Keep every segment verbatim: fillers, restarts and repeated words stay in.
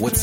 What's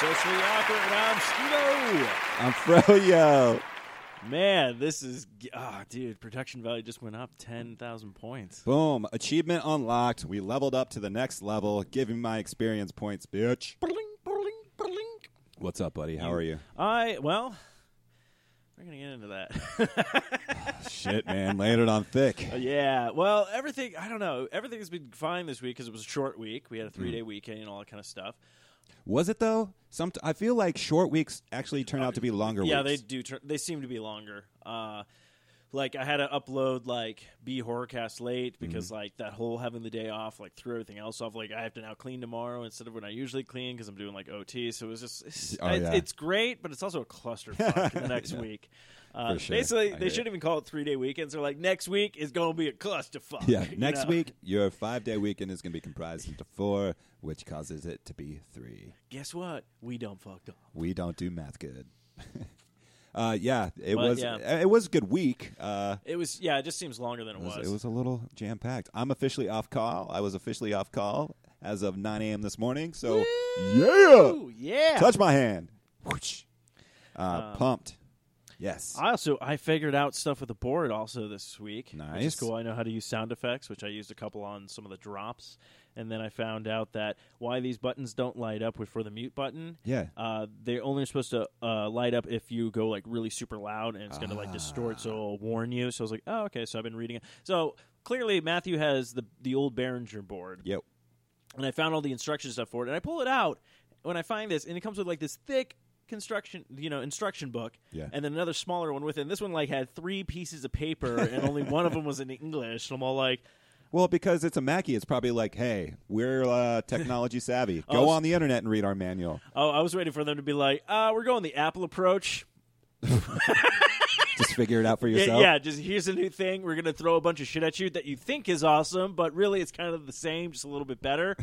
Socially Awkward, and I'm Skeeto. I'm Froyo. Man, this is... Oh, dude, production value just went up ten thousand points. Boom. Achievement unlocked. We leveled up to the next level. Give me my experience points, bitch. What's up, buddy? How are you? I... Well... We're going to get into that. oh, shit, man. Laying it on thick. Uh, yeah. Well, everything... I don't know. Everything's been fine this week because it was a short week. We had a three-day mm. weekend and all that kind of stuff. Was it, though? Some t- I feel like short weeks actually turn out to be longer yeah, weeks. Yeah, they do. Tur- they seem to be longer. Uh, like, I had to upload, like, B Horrorcast late because, mm-hmm. like, that whole having the day off, like, threw everything else off. Like, I have to now clean tomorrow instead of when I usually clean because I'm doing, like, O T. So it was just, it's, oh, I, yeah. it's great, but it's also a clusterfuck the next yeah. week. Uh, sure. Basically, I they shouldn't even call it three-day weekends. They're like, next week is going to be a clusterfuck. Yeah, next you know? week, your five-day weekend is going to be comprised into four, which causes it to be three. Guess what? We don't fuck up. We don't do math good. uh, yeah, it but, was yeah. it was a good week. Uh, it was yeah, it just seems longer than it, it was, was. It was a little jam-packed. I'm officially off call. I was officially off call as of nine a.m. this morning. So, Woo! yeah! yeah, touch my hand. Whoosh. Uh, um, pumped. Yes. I also I figured out stuff with the board also this week. Nice. Which is cool. I know how to use sound effects, which I used a couple on some of the drops. And then I found out that why these buttons don't light up with for the mute button. Yeah. Uh, they're only supposed to uh, light up if you go like really super loud, and it's ah. going to like distort, so it'll warn you. So I was like, oh, okay. So I've been reading it. So clearly Matthew has the the old Behringer board. Yep. And I found all the instruction stuff for it, and I pull it out when I find this, and it comes with like this thick construction, you know, instruction book, yeah. and then another smaller one with it. And this one like had three pieces of paper, and only one of them was in English. And I'm all like. Well, because it's a Mackie, it's probably like, hey, we're uh, technology savvy. Go was, on the internet and read our manual. Oh, I was waiting for them to be like, uh, we're going the Apple approach. Just figure it out for yourself. Yeah, yeah, just here's a new thing. We're going to throw a bunch of shit at you that you think is awesome, but really it's kind of the same, just a little bit better.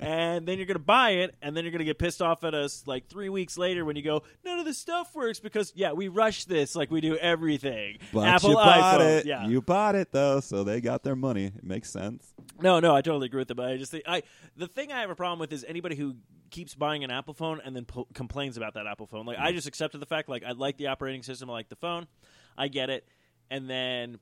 And then you're going to buy it, and then you're going to get pissed off at us like three weeks later when you go, none of this stuff works because, yeah, we rush this like we do everything. But Apple you bought iPhone, it. Yeah. You bought it, though, so they got their money. It makes sense. No, no, I totally agree with them. I just think I the thing I have a problem with is anybody who keeps buying an Apple phone and then po- complains about that Apple phone. Like, yeah. I just accepted the fact, like, I like the operating system, I like the phone. I get it. And then,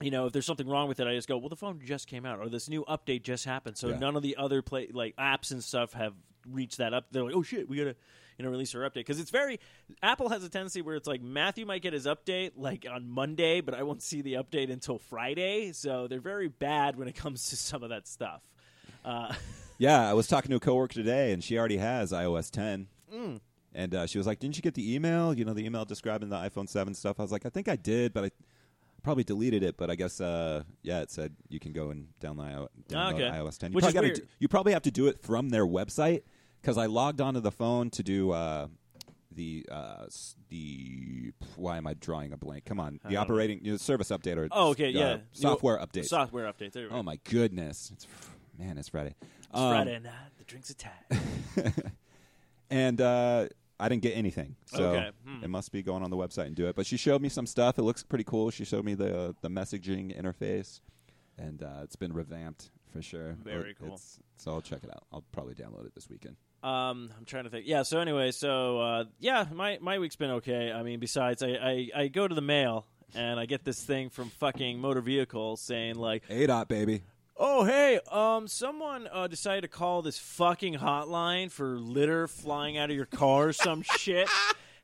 you know, if there's something wrong with it, I just go, well, the phone just came out, or this new update just happened. So yeah. none of the other play like apps and stuff have reached that up. They're like, oh, shit, we got to, you know, release our update. Because it's very – Apple has a tendency where it's like Matthew might get his update, like, on Monday, but I won't see the update until Friday. So they're very bad when it comes to some of that stuff. Uh, yeah, I was talking to a coworker today, and she already has i O S ten. Mm. And uh, she was like, didn't you get the email? You know, the email describing the iPhone seven stuff. I was like, I think I did, but I probably deleted it. But I guess, uh, yeah, it said you can go and download, download okay. i O S ten. You probably, gotta do, you probably have to do it from their website, because I logged onto the phone to do uh, the uh, the why am I drawing a blank? Come on, the operating you know, service update or oh, okay, uh, yeah. software you know, update. Software update. There you go. Oh my goodness, it's, man, it's Friday. It's um, Friday night. The drinks are tight. And uh, I didn't get anything, so okay. hmm. it must be going on the website and do it. But she showed me some stuff. It looks pretty cool. She showed me the uh, the messaging interface, and uh, it's been revamped for sure. Very it, cool. So I'll check it out. I'll probably download it this weekend. Um, I'm trying to think. Yeah, so anyway, so uh, yeah, my, my week's been okay. I mean, besides, I, I, I go to the mail, and I get this thing from fucking Motor Vehicle saying, like, A D O T, baby. Oh, hey, um, someone uh, decided to call this fucking hotline for litter flying out of your car or some shit.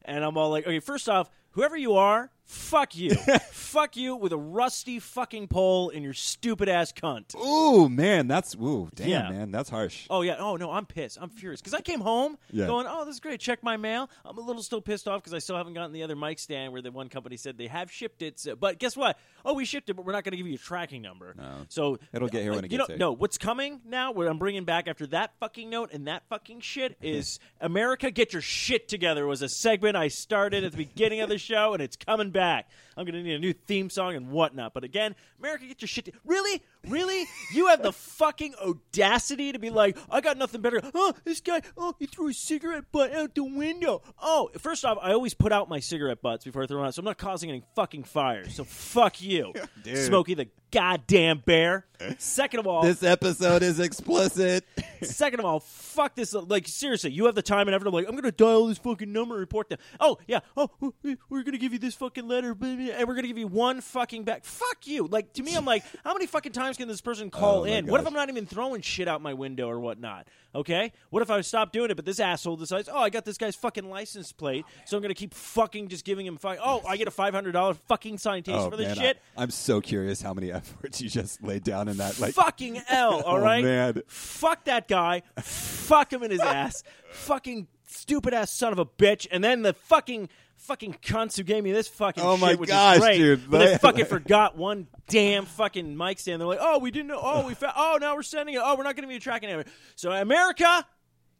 And I'm all like, okay, first off, whoever you are, fuck you. Fuck you with a rusty fucking pole in your stupid-ass cunt. Ooh, man, that's, ooh, damn, yeah. man, that's harsh. Oh, yeah, oh, no, I'm pissed. I'm furious. Because I came home yeah. going, oh, this is great, check my mail. I'm a little still pissed off because I still haven't gotten the other mic stand where the one company said they have shipped it. So, but guess what? Oh, we shipped it, but we're not going to give you a tracking number. No. So it'll get here like, when it gets know, here. No, what's coming now, what I'm bringing back after that fucking note and that fucking shit is America, get your shit together was a segment I started at the beginning of the show, and it's coming back. I'm going to need a new theme song and whatnot. But again, America, get your shit together. Really? Really? You have the fucking audacity to be like, I got nothing better. Oh, this guy, oh, he threw a cigarette butt out the window. Oh, first off, I always put out my cigarette butts before I throw them out, so I'm not causing any fucking fires. So fuck you, Smokey the goddamn bear. Second of all, this episode is explicit. Second of all, fuck this. Like, seriously, you have the time and effort. I'm like, I'm going to dial this fucking number and report them. Oh, yeah. Oh, we're going to give you this fucking letter, baby, and we're going to give you one fucking back. Fuck you. Like, to me, I'm like, how many fucking times can this person call oh in? Gosh. What if I'm not even throwing shit out my window or whatnot? Okay? What if I stop doing it, but this asshole decides, oh, I got this guy's fucking license plate, oh, so I'm going to keep fucking just giving him five. Oh, I get a five hundred dollars fucking citation oh, for this man, shit? I, I'm so curious how many F words you just laid down in that. Like fucking L, all right? Oh, man. Fuck that guy. Fuck him in his ass. Fucking stupid-ass son of a bitch. And then the fucking... Fucking cunts who gave me this fucking oh shit, my which gosh, is great. Dude, but they fucking forgot one damn fucking mic stand. They're like, oh, we didn't know. Oh, we found. Oh, now we're sending it. Oh, we're not going to be tracking it. So, America,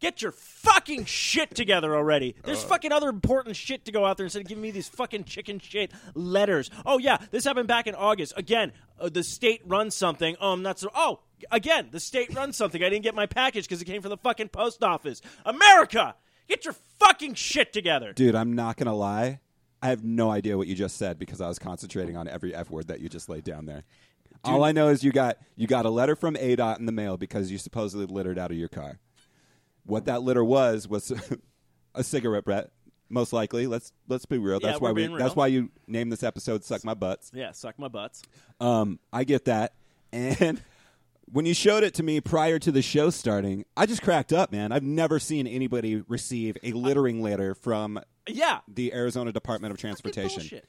get your fucking shit together already. There's uh. fucking other important shit to go out there instead of giving me these fucking chicken shit letters. Oh, yeah, this happened back in August. Again, uh, the state runs something. Oh, I'm not so. Oh, again, the state runs something. I didn't get my package because it came from the fucking post office. America! Get your fucking shit together. Dude, I'm not going to lie. I have no idea what you just said because I was concentrating on every F word that you just laid down there. Dude. All I know is you got you got a letter from A D O T in the mail because you supposedly littered out of your car. What that litter was was a cigarette butt most likely. Let's let's be real. Yeah, that's why we. Real. That's why you named this episode "Suck My Butts." Yeah, suck my butts. Um, I get that. And when you showed it to me prior to the show starting, I just cracked up, man. I've never seen anybody receive a littering letter from yeah. the Arizona Department of Transportation.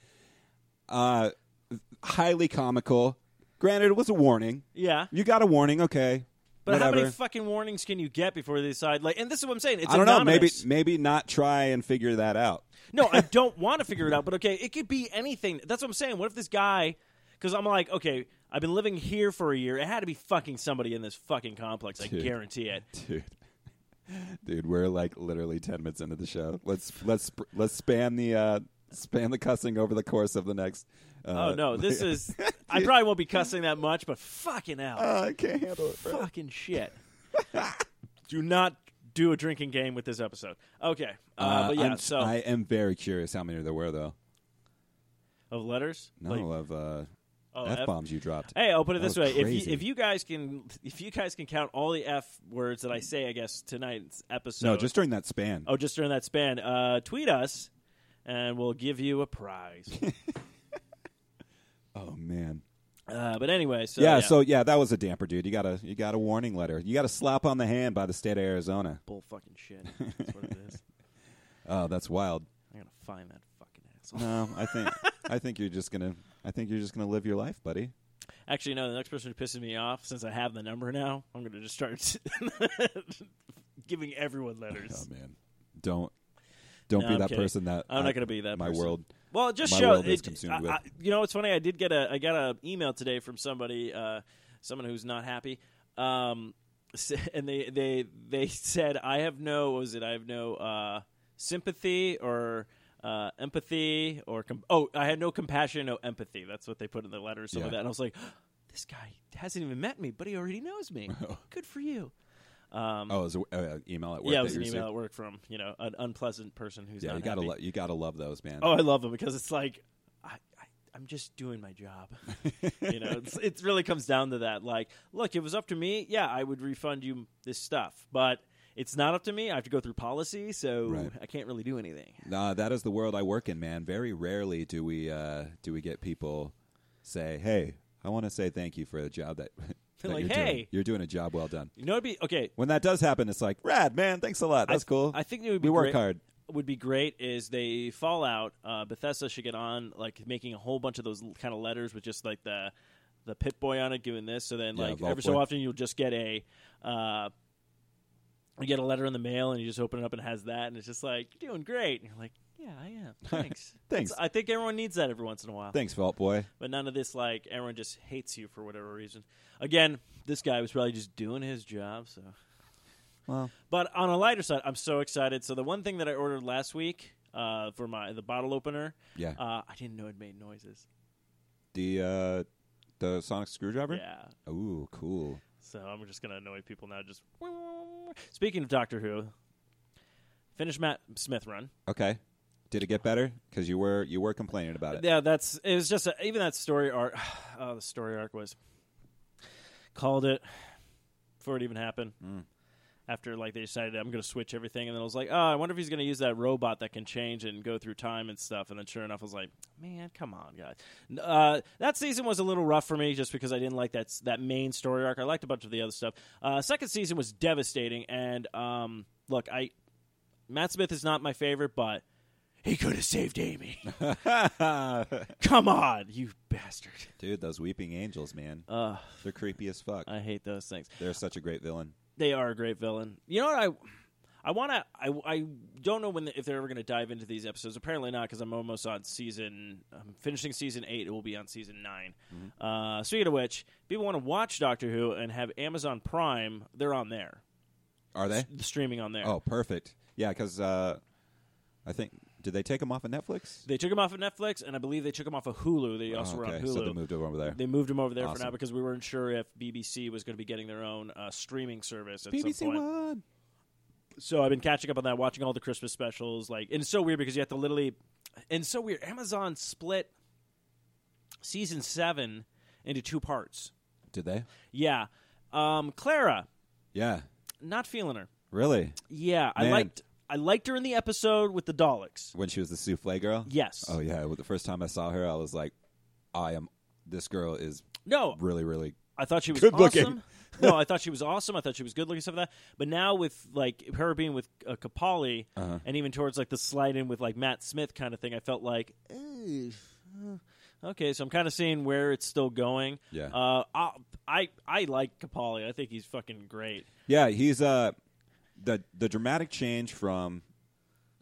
Uh, highly comical. Granted, it was a warning. Yeah, you got a warning. Okay. But Whatever. How many fucking warnings can you get before they decide? Like, and this is what I'm saying. It's I don't anonymous. know. Maybe, maybe not try and figure that out. No, I don't want to figure it out. But okay, it could be anything. That's what I'm saying. What if this guy? Because I'm like, okay, I've been living here for a year. It had to be fucking somebody in this fucking complex. I dude, guarantee it, dude. Dude, we're like literally ten minutes into the show. Let's let's let's span the uh, span the cussing over the course of the next. Uh, oh, no, this is... I probably won't be cussing that much, but fucking hell. Uh, I can't handle it, bro. Fucking shit. Do not do a drinking game with this episode. Okay. Uh, uh, but yeah, I'm, so... I am very curious how many there were, though. Of letters? No, like, of uh, oh, F-bombs F- you dropped. Hey, I'll put it that this way. If you, if you guys can if you guys can count all the F-words that I say, I guess, tonight's episode... No, just during that span. Oh, just during that span. Uh, tweet us, and we'll give you a prize. Oh man! Uh, but anyway, so yeah, yeah, so yeah, that was a damper, dude. You got a you got a warning letter. You got a slap on the hand by the state of Arizona. Bull fucking shit. That's what it is. Oh, that's wild. I'm gonna find that fucking asshole. No, I think I think you're just gonna I think you're just gonna live your life, buddy. Actually, no. The next person who pisses me off, since I have the number now, I'm gonna just start giving everyone letters. Oh man! Don't don't no, be I'm that kidding. person. That I'm I, not gonna be that. My person. world. Well, it just shows. You know, it's funny. I did get a. I got an email today from somebody, uh, someone who's not happy, um, and they, they they said, "I have no. What was it? I have no uh, sympathy or uh, empathy or com- oh, I had no compassion, no empathy." That's what they put in the letter or something yeah. like that. And I was like, oh, "This guy hasn't even met me, but he already knows me. Good for you." Um, oh, it was an uh, email at work. Yeah, it was an email at work from, you know, an unpleasant person who's yeah, not you gotta happy. Lo- you got to love those, man. Oh, I love them because it's like, I, I, I'm just doing my job. You know, it's, it really comes down to that. Like, look, it was up to me. Yeah, I would refund you this stuff, but it's not up to me. I have to go through policy, so right. I can't really do anything. Nah, that is the world I work in, man. Very rarely do we uh, do we get people say, hey, I want to say thank you for the job that... Like, you're hey, doing, you're doing a job well done. You know, it'd be okay when that does happen. It's like, rad, man. Thanks a lot. That's I th- cool. I think it would be we work great, hard. Would be great is they fall out. Uh, Bethesda should get on like making a whole bunch of those l- kind of letters with just like the the Pip Boy on it, giving this. So then, yeah, like every so often, you'll just get a uh, you get a letter in the mail and you just open it up and it has that, and it's just like you're doing great. And you're like, yeah, I am. Thanks. Thanks. That's, I think everyone needs that every once in a while. Thanks, Vault Boy. But none of this, like, everyone just hates you for whatever reason. Again, this guy was probably just doing his job, so. Well. But on a lighter side, I'm so excited. So the one thing that I ordered last week uh, for my the bottle opener, yeah, uh, I didn't know it made noises. The uh, the sonic screwdriver? Yeah. Ooh, cool. So I'm just going to annoy people now. Just Speaking of Doctor Who, finish Matt Smith run. Okay. Did it get better? Because you were you were complaining about it. Yeah, that's it was just a, even that story arc. Oh, the story arc was called it before it even happened. Mm. After like they decided I'm going to switch everything, and then I was like, oh, I wonder if he's going to use that robot that can change and go through time and stuff. And then sure enough, I was like, man, come on, guys. Uh, that season was a little rough for me just because I didn't like that that main story arc. I liked a bunch of the other stuff. Uh, second season was devastating, and um, look, I Matt Smith is not my favorite, but. He could have saved Amy. Come on, you bastard. Dude, those weeping angels, man. Uh, They're creepy as fuck. I hate those things. They're such a great villain. They are a great villain. You know what? I I want to... I, I don't know when the, if they're ever going to dive into these episodes. Apparently not, because I'm almost on season... I'm finishing season eight. It will be on season nine. Mm-hmm. Uh, speaking of which, people want to watch Doctor Who and have Amazon Prime. They're on there. Are they? S- streaming on there. Oh, perfect. Yeah, because uh, I think... Did they take them off of Netflix? They took them off of Netflix, and I believe they took them off of Hulu. They also oh, okay. were on Hulu. So they moved them over there. They moved them over there awesome. for now because we weren't sure if B B C was going to be getting their own uh, streaming service at B B C some point. One. So I've been catching up on that, watching all the Christmas specials. Like, and it's so weird because you have to literally – and it's so weird. Amazon split season seven into two parts. Did they? Yeah. Um, Clara. Yeah. Not feeling her. Really? Yeah. Man. I liked – I liked her in the episode with the Daleks. When she was the souffle girl? Yes. Oh, yeah. Well, the first time I saw her, I was like, I am, this girl is no, really, really I thought she was good awesome. Looking. No, I thought she was awesome. I thought she was good looking, stuff like that. But now with like her being with uh, Capaldi, uh-huh. and even towards like the slide in with like Matt Smith kind of thing, I felt like, eh, okay, so I'm kind of seeing where it's still going. Yeah, uh, I, I I like Capaldi. I think he's fucking great. Yeah, he's uh the the dramatic change from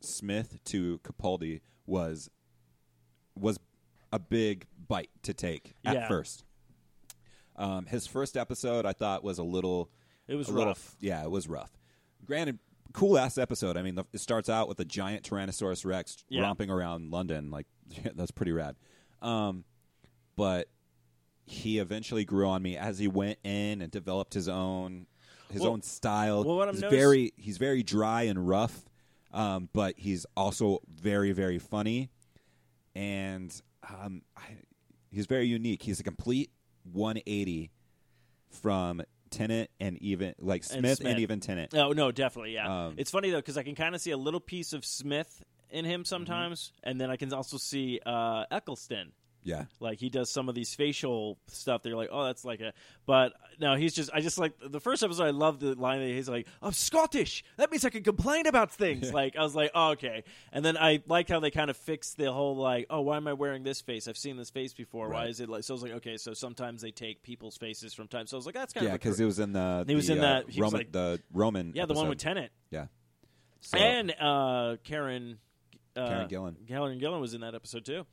Smith to Capaldi was was a big bite to take at yeah. first. Um, his first episode, I thought, was a little... It was rough. Little, yeah, it was rough. Granted, cool-ass episode. I mean, the, it starts out with a giant Tyrannosaurus Rex yeah. romping around London. Like, that's pretty rad. Um, but he eventually grew on me as he went in and developed his own his well, own style. Well, what I'm he's, noticed- very, he's very dry and rough, um, but he's also very, very funny. And um, I, he's very unique. He's a complete... one eighty from Tennant and even like Smith and, Smith. and even Tennant. Oh no, definitely, yeah. Um, it's funny though because I can kind of see a little piece of Smith in him sometimes, mm-hmm. and then I can also see uh, Eccleston. Yeah, like he does some of these facial stuff. They're like, oh, that's like a. But no, he's just. I just like the first episode. I love the line that he's like, "I'm Scottish. That means I can complain about things." Like I was like, oh, okay. And then I liked how they kind of fixed the whole like, oh, why am I wearing this face? I've seen this face before. Right. Why is it like? So I was like, okay. So sometimes they take people's faces from time. So I was like, that's kind yeah, of yeah, because it was in the he was in that uh, Roman like, the Roman yeah the episode. One with Tennant yeah so, and uh, Karen uh, Karen Gillan Karen Gillan was in that episode too.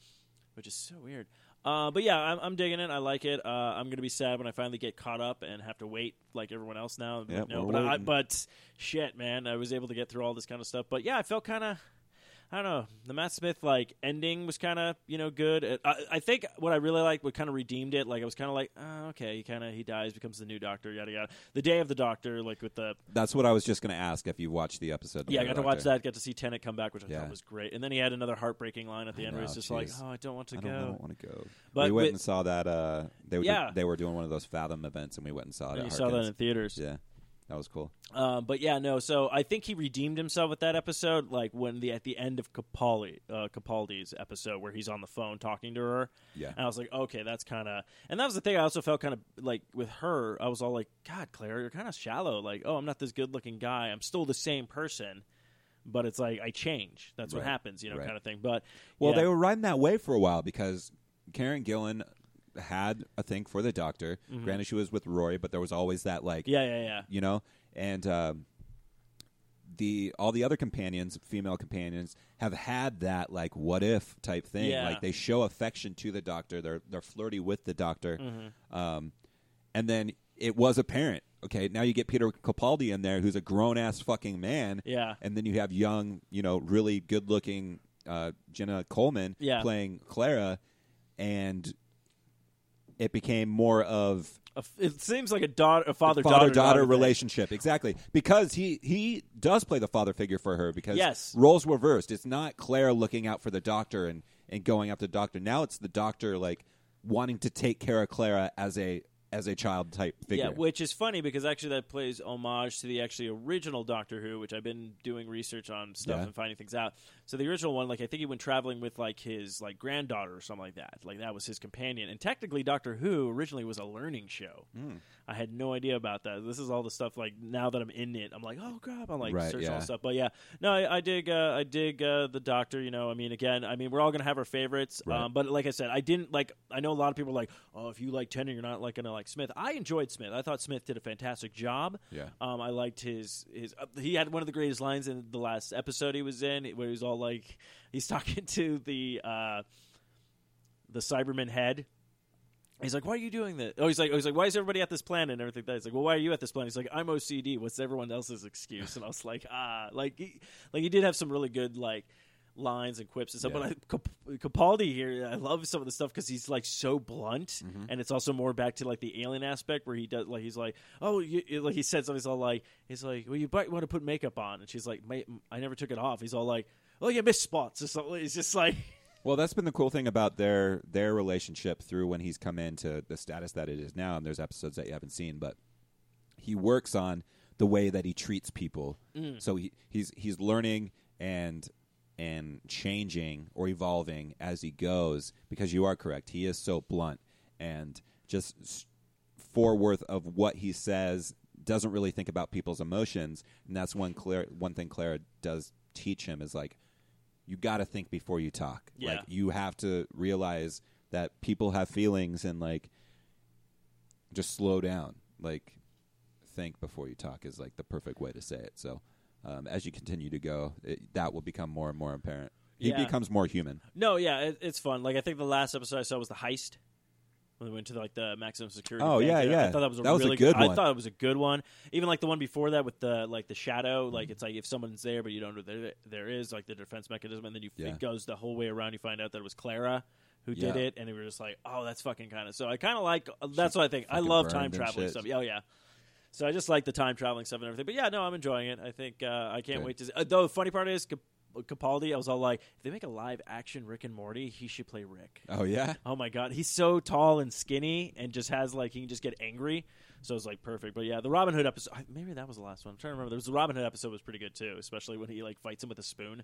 Which is so weird. Uh, but yeah, I'm, I'm digging it. I like it. Uh, I'm going to be sad when I finally get caught up and have to wait like everyone else now. Yep, no, but, I, but shit, man, I was able to get through all this kind of stuff. But yeah, I felt kind of, I don't know, the Matt Smith like ending was kind of, you know, good. It, I, I think what I really liked, what kind of redeemed it, like I was kind of like, oh, okay, he kind of, he dies, becomes the new Doctor, yada, yada. The Day of the Doctor, like with the... That's what I was just going to ask if you watched the episode. Yeah, I got to watch that, got to see Tennant come back, which I yeah. thought was great. And then he had another heartbreaking line at the I end know, where it's just geez. like, oh, I don't want to I go. I don't want to go. But we went with, and saw that, uh, they were, yeah. they were doing one of those Fathom events and we went and saw it and at you saw that in theaters. Yeah. That was cool. Uh, but yeah, no, so I think he redeemed himself with that episode, like when the at the end of Capaldi, uh, Capaldi's episode where he's on the phone talking to her. Yeah. And I was like, okay, that's kind of... And that was the thing I also felt kind of like with her, I was all like, God, Claire, you're kind of shallow. Like, oh, I'm not this good-looking guy. I'm still the same person, but it's like I change. That's right. What happens, you know, right. kind of thing. But Well, yeah. they were riding that way for a while because Karen Gillan... had a thing for the Doctor. Mm-hmm. Granted, she was with Rory, but there was always that, like... Yeah, yeah, yeah. You know? And um, the all the other companions, female companions, have had that, like, what-if type thing. Yeah. Like, they show affection to the Doctor. They're they're flirty with the Doctor. Mm-hmm. Um, and then it was apparent. Okay, now you get Peter Capaldi in there, who's a grown-ass fucking man. Yeah. And then you have young, you know, really good-looking uh, Jenna Coleman yeah. playing Clara, and... It became more of... A, it seems like a, daughter, a father-daughter father-daughter relationship. Thing. Exactly. Because he, he does play the father figure for her because yes. roles were reversed. It's not Claire looking out for the Doctor and, and going after the Doctor. Now it's the Doctor like wanting to take care of Clara as a as a child type figure. Yeah, which is funny because actually that plays homage to the actually original Doctor Who, which I've been doing research on stuff yeah. and finding things out. So the original one, like I think he went traveling with like his like granddaughter or something like that. Like that was his companion. And technically Doctor Who originally was a learning show. Mm. I had no idea about that. This is all the stuff like now that I'm in it, I'm like, oh crap, I'm like right, searching yeah. all stuff. But yeah, no, I, I dig, uh, I dig uh, the Doctor. You know, I mean, again, I mean, we're all gonna have our favorites. Right. Um, but like I said, I didn't like. I know a lot of people are like, oh, if you like Tennant, you're not like gonna like Smith. I enjoyed Smith. I thought Smith did a fantastic job. Yeah. Um, I liked his his. Uh, he had one of the greatest lines in the last episode he was in, where he was all like, he's talking to the uh, the Cyberman head. He's like, why are you doing this? Oh, he's like, oh, he's like, why is everybody at this planet and everything? He's like, well, why are you at this planet? He's like, I'm O C D. What's everyone else's excuse? And I was like, ah, like, he, like he did have some really good like lines and quips and stuff. Yeah. But I, Capaldi here, I love some of the stuff because he's like so blunt, mm-hmm. and it's also more back to like the alien aspect where he does like he's like, oh, you, like he said something. He's all like, he's like, well, you might want to put makeup on, and she's like, I never took it off. He's all like, oh, you missed spots or something. It's just like. Well, that's been the cool thing about their their relationship through when he's come into the status that it is now, and there's episodes that you haven't seen, but he works on the way that he treats people. Mm. So he, he's he's learning and and changing or evolving as he goes, because you are correct. He is so blunt, and just four worth of what he says doesn't really think about people's emotions. And that's one Clara, one thing Clara does teach him is like, you got to think before you talk. Yeah. Like, you have to realize that people have feelings, and like, just slow down. Like, think before you talk is like the perfect way to say it. So um, as you continue to go, it, that will become more and more apparent. He yeah. becomes more human. No, yeah, it, it's fun. Like, I think the last episode I saw was the heist. When we went to the, like the maximum security. Oh yeah, yeah. I thought that was a that really was a good. G- one. I thought it was a good one. Even like the one before that with the like the shadow. Mm-hmm. Like, it's like if someone's there but you don't know there there is like the defense mechanism, and then you yeah. it goes the whole way around. You find out that it was Clara who yeah. did it, and we were just like, oh, that's fucking kind of. So I kind of like uh, that's she what I think. I love time traveling stuff. Oh yeah. So I just like the time traveling stuff and everything. But yeah, no, I'm enjoying it. I think uh, I can't good. wait to. See. Uh, though the funny part is. Capaldi, I was all like, if they make a live action Rick and Morty, he should play Rick. Oh yeah. Oh my god, he's so tall and skinny, and just has like he can just get angry. So it's like perfect. But yeah, the Robin Hood episode, maybe that was the last one. I'm trying to remember. There was the Robin Hood episode was pretty good too, especially when he like fights him with a spoon.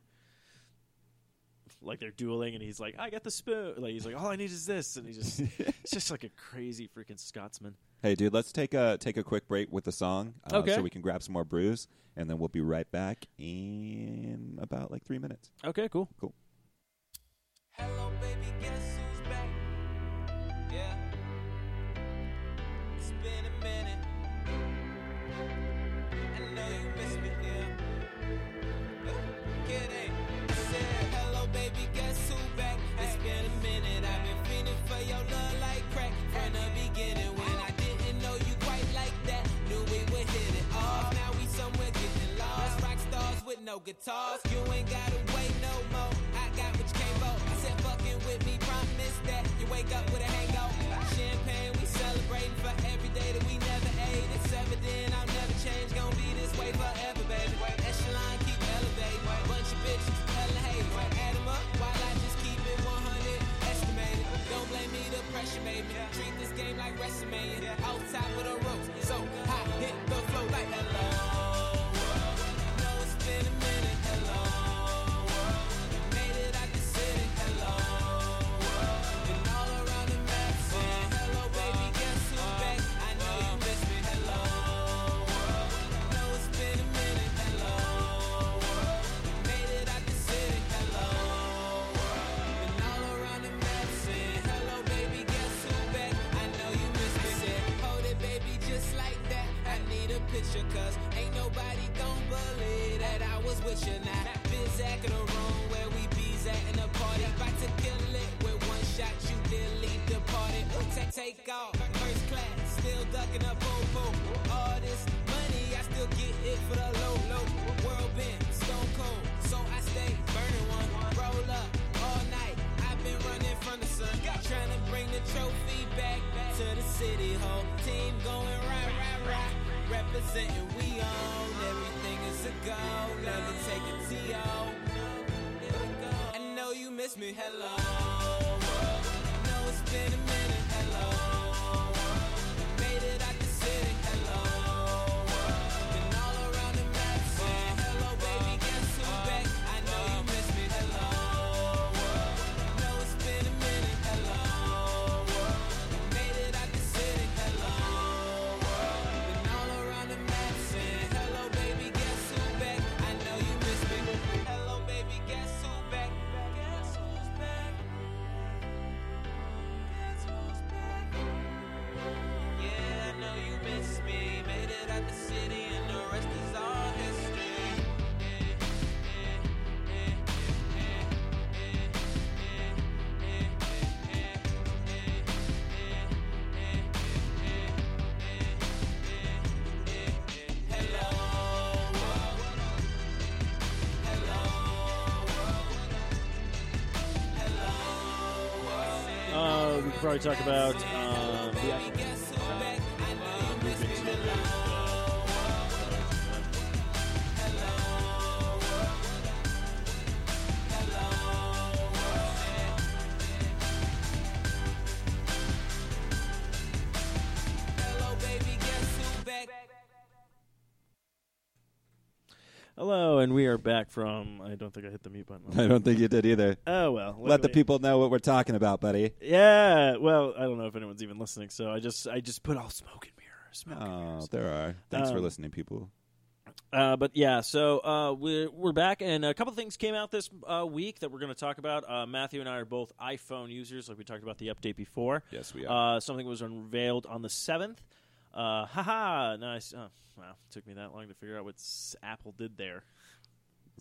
Like they're dueling, and he's like, I got the spoon. Like he's like, all I need is this, and he just it's just like a crazy freaking Scotsman. Hey dude, let's take a take a quick break with a song, uh, okay. so we can grab some more brews, and then we'll be right back in about like three minutes. Okay, cool, cool. Hello, baby, guess who's back? Yeah, it's been a minute. I know you miss me here. Ooh, kidding. I said, hello, baby, guess who's back? It's been a minute. I've been feeling for your love like crack from the beginning. With no guitars, you ain't gotta wait no more. I got what you came for. I said, fucking with me, promise that you wake up with a hangover. Champagne, we celebrating for every day that we never ate. It's evident I'll never change, gonna be this way forever, baby. Echelon keep elevating, bunch of bitches, hella hate. Add them up while I just keep it one hundred estimated. Don't blame me, the pressure made me treat this game like WrestleMania. Outside with a rope, so I hit the flow like hello. Cause ain't nobody gon' believe that I was with you now. Biz act in the room where we bees at in the party. About to kill it with one shot, you delete the party. Ooh, take off, first class, still ducking up boom. All this money, I still get it for the low, low. World been stone cold, so I stay burning one. Roll up all night, I've been running from the sun. Trying to bring the trophy back to the city hall. Team going right, right, right. Representing we own, everything is a go, never take a T O. I know you miss me, hello. I know it's been a minute, hello. Made it out the city, hello. Probably talk about um, the um, Hello, and we are back from... I don't think I hit the mute button. I don't think you did either. Oh, well. Let the people know what we're talking about, buddy. Yeah. Well, I don't know if anyone's even listening, so I just I just put all smoke and mirrors. Smoke oh, and mirrors. There are. Thanks um, for listening, people. Uh, but, yeah, so uh, we're, we're back, and a couple things came out this uh, week that we're going to talk about. Uh, Matthew and I are both iPhone users, like we talked about the update before. Yes, we are. Uh, something was unveiled on the seventh. Uh, haha, nice. Oh, wow, took me that long to figure out what s- Apple did there.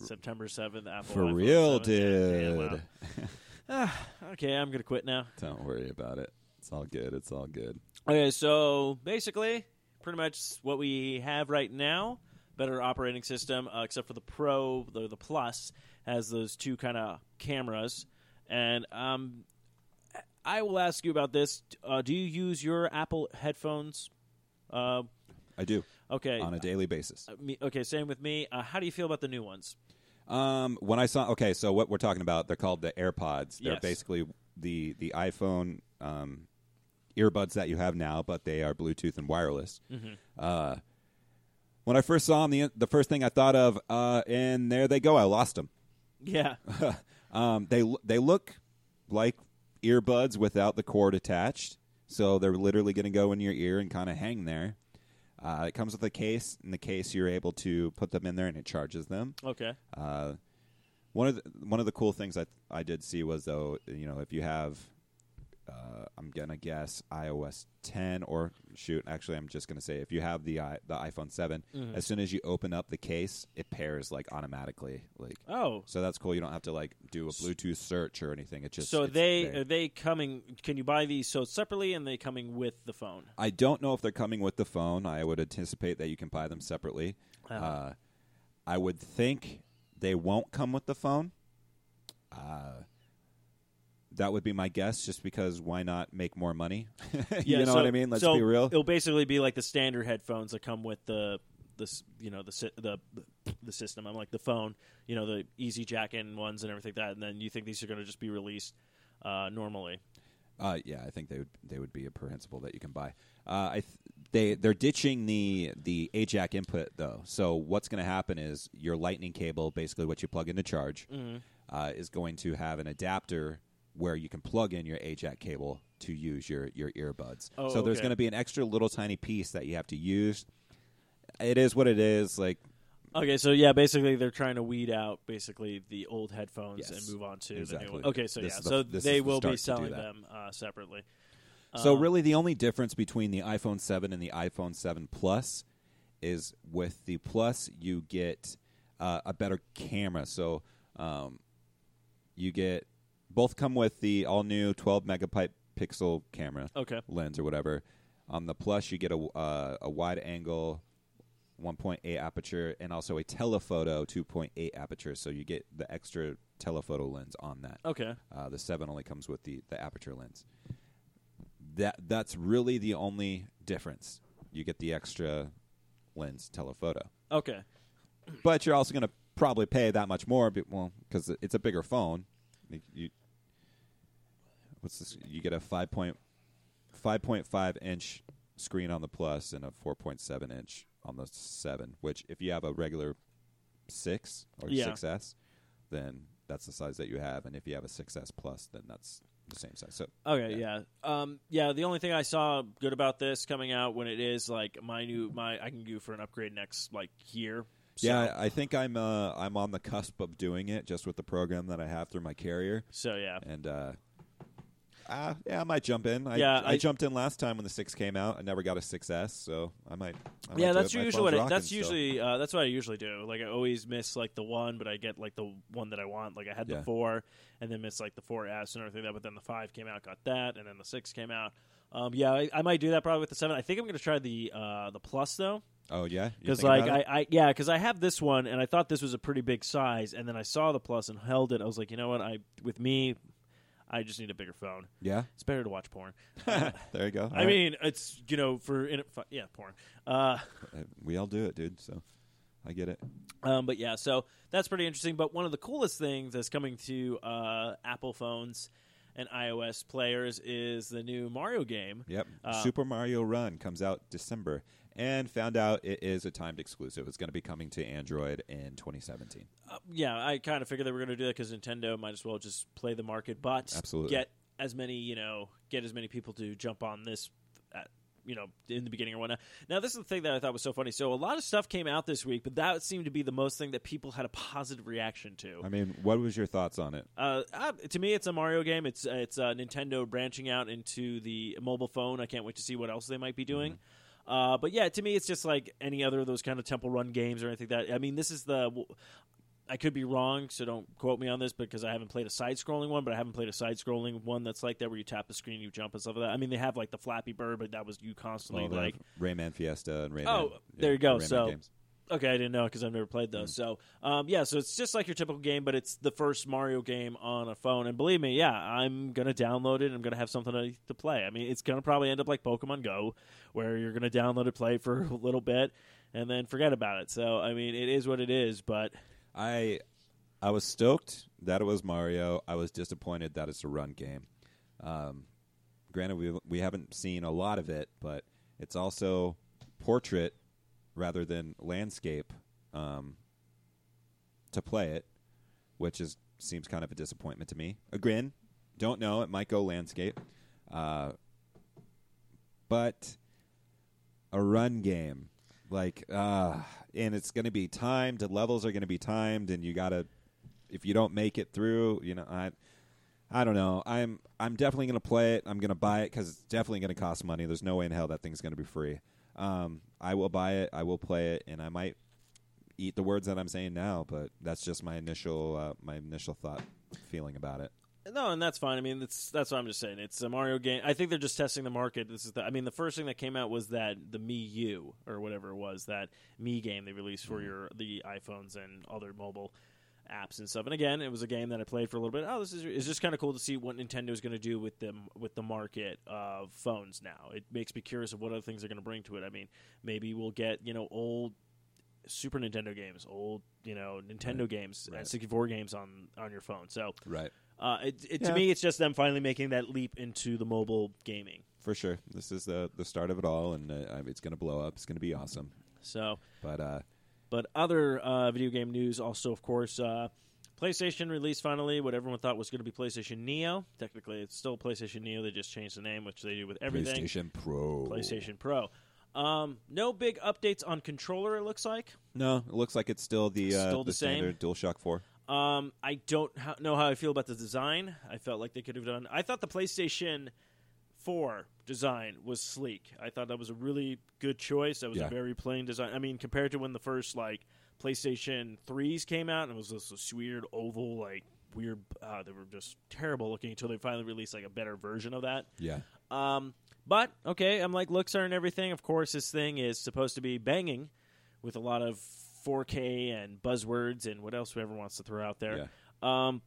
September seventh, Apple. For real, dude. Yeah, wow. ah, okay, I'm going to quit now. Don't worry about it. It's all good. It's all good. Okay, so basically, pretty much what we have right now, better operating system, uh, except for the Pro, the, the Plus, has those two kind of cameras. And um, I will ask you about this. Uh, do you use your Apple headphones? Uh, I do. Okay. On a daily basis. Uh, me, okay, same with me. Uh, how do you feel about the new ones? Um, when I saw, okay, so what we're talking about, they're called the AirPods. They're yes. basically the, the iPhone um, earbuds that you have now, but they are Bluetooth and wireless. Mm-hmm. Uh, when I first saw them, the, the first thing I thought of, uh, and there they go, I lost them. Yeah. um, they they look like earbuds without the cord attached. So they're literally going to go in your ear and kind of hang there. Uh, it comes with a case. In the case, you're able to put them in there, and it charges them. Okay. Uh, one of the, one of the cool things I th- I did see was, though, you know, if you have, uh, I'm gonna guess iOS ten or shoot, actually, I'm just gonna say if you have the I- the iPhone seven, mm-hmm. as soon as you open up the case, it pairs like automatically. Like oh, so that's cool. You don't have to like do a Bluetooth search or anything. It just so they there. Are they coming? Can you buy these so separately? And they coming with the phone? I don't know if they're coming with the phone. I would anticipate that you can buy them separately. Oh. Uh, I would think they won't come with the phone. Uh. That would be my guess, just because why not make more money? you yeah, know so, what I mean? Let's so be real. It'll basically be like the standard headphones that come with the, the you know, the the the system. I'm like the phone, you know, the easy jack in ones and everything like that. And then you think these are going to just be released uh, normally? Uh, yeah, I think they would they would be a principle that you can buy. Uh, I th- they they're ditching the the A-jack input though. So what's going to happen is your lightning cable, basically what you plug in to charge, mm-hmm. uh, is going to have an adapter where you can plug in your A-jack cable to use your, your earbuds. Oh, so there's okay. going to be an extra little tiny piece that you have to use. It is what it is. Like, okay, so yeah, basically they're trying to weed out basically the old headphones yes, and move on to exactly. the new one. Okay, so this yeah, the, so they the will be selling them uh, separately. So um, really the only difference between the iPhone seven and the iPhone seven Plus is with the Plus you get uh, a better camera. So um, you get... Both come with the all-new twelve megapixel camera okay. lens or whatever. On the Plus, you get a, uh, a wide-angle one point eight aperture and also a telephoto two point eight aperture, so you get the extra telephoto lens on that. Okay. Uh, the seven only comes with the, the aperture lens. That That's really the only difference. You get the extra lens telephoto. Okay. But you're also going to probably pay that much more because well, it's a bigger phone. You what's this? You get a five point five inch screen on the Plus and a four point seven inch on the seven, which if you have a regular six or yeah. six S, then that's the size that you have, and if you have a six S Plus, then that's the same size. So okay, yeah, yeah. Um, yeah. The only thing I saw good about this coming out when it is like my new my I can go for an upgrade next like year. So. Yeah, I think I'm uh, I'm on the cusp of doing it just with the program that I have through my carrier. So yeah, and uh, uh yeah, I might jump in. I, yeah, I, I jumped in last time when the six came out. I never got a six S, so I might. I yeah, might that's usually what I, rocking, that's so. usually uh, that's what I usually do. Like I always miss like the one, but I get like the one that I want. Like I had yeah. the four, and then miss like the four S and everything like that. But then the five came out, got that, and then the six came out. Um, yeah, I, I might do that probably with the seven. I think I'm going to try the uh, the Plus though. Oh yeah, because like I, I yeah, because I have this one and I thought this was a pretty big size, and then I saw the Plus and held it. I was like, you know what, I with me, I just need a bigger phone. Yeah, it's better to watch porn. There you go. All I right. mean, it's you know for in it, yeah porn. Uh, we all do it, dude. So I get it. Um, but yeah, so that's pretty interesting. But one of the coolest things that's coming to uh, Apple phones. and iOS players is the new Mario game. Yep. Uh, Super Mario Run comes out December. And found out it is a timed exclusive. It's going to be coming to Android in twenty seventeen. Uh, yeah, I kind of figured they were going to do that because Nintendo might as well just play the market, but Absolutely. get as many, you know, get as many people to jump on this, at, you know, in the beginning or whatnot. Now, this is the thing that I thought was so funny. So a lot of stuff came out this week, but that seemed to be the most thing that people had a positive reaction to. I mean, what was your thoughts on it? Uh, uh, to me, it's a Mario game. It's uh, it's uh, Nintendo branching out into the mobile phone. I can't wait to see what else they might be doing. Mm-hmm. Uh, but yeah, to me, it's just like any other of those kind of Temple Run games or anything like that. I mean, this is the – I could be wrong, so don't quote me on this because I haven't played a side-scrolling one, but I haven't played a side-scrolling one that's like that where you tap the screen, you jump and stuff like that. I mean, they have like the Flappy Bird, but that was you constantly well, like – Rayman Fiesta and Rayman – Oh, there you go. Rayman so games. Okay, I didn't know because I've never played those. Mm. So um, yeah, so it's just like your typical game, but it's the first Mario game on a phone. And believe me, yeah, I'm going to download it and I'm going to have something to, to play. I mean, it's going to probably end up like Pokemon Go where you're going to download it, play for a little bit, and then forget about it. So, I mean, it is what it is, but... I I was stoked that it was Mario. I was disappointed that it's a run game. Um, granted, we we haven't seen a lot of it, but it's also portrait rather than landscape um, to play it, which is seems kind of a disappointment to me. Again, don't know. It might go landscape. Uh, but a run game. Like, uh, and it's going to be timed. The levels are going to be timed, and you got to, if you don't make it through, you know, I I don't know. I'm I'm definitely going to play it. I'm going to buy it because it's definitely going to cost money. There's no way in hell that thing's going to be free. Um, I will buy it, I will play it, and I might eat the words that I'm saying now, but that's just my initial uh, my initial thought feeling about it. No, and that's fine. I mean, that's that's what I'm just saying. It's a Mario game. I think they're just testing the market. This is the, I mean, the first thing that came out was that the Mii U or whatever it was, that Mii game they released for mm-hmm. your the iPhones and other mobile apps and stuff. And again, it was a game that I played for a little bit. Oh, this is it's just kind of cool to see what Nintendo is going to do with them with the market of phones now. It makes me curious of what other things they're going to bring to it. I mean, maybe we'll get, you know, old Super Nintendo games, old, you know, Nintendo right. games, right. sixty-four games on, on your phone. So, right. Uh, it, it, yeah. To me, it's just them finally making that leap into the mobile gaming. For sure. This is the the start of it all, and uh, it's going to blow up. It's going to be awesome. So, but uh But other uh, video game news also, of course, uh, PlayStation released finally what everyone thought was going to be PlayStation Neo. Technically, it's still PlayStation Neo. They just changed the name, which they do with everything. PlayStation Pro. PlayStation Pro. Um, no big updates on controller, it looks like. No, it looks like it's still the, uh, still the, the standard DualShock four. Um, I don't ha- know how I feel about the design. I felt like they could have done... I thought the PlayStation four design was sleek. I thought that was a really good choice. That was yeah. a very plain design. I mean, compared to when the first like PlayStation threes came out, and it was just this weird oval, like weird. Uh, they were just terrible looking until they finally released like a better version of that. Yeah. Um. But okay, I'm like looks are and everything. Of course, this thing is supposed to be banging with a lot of four K and buzzwords and what else whoever wants to throw out there. Yeah. Um.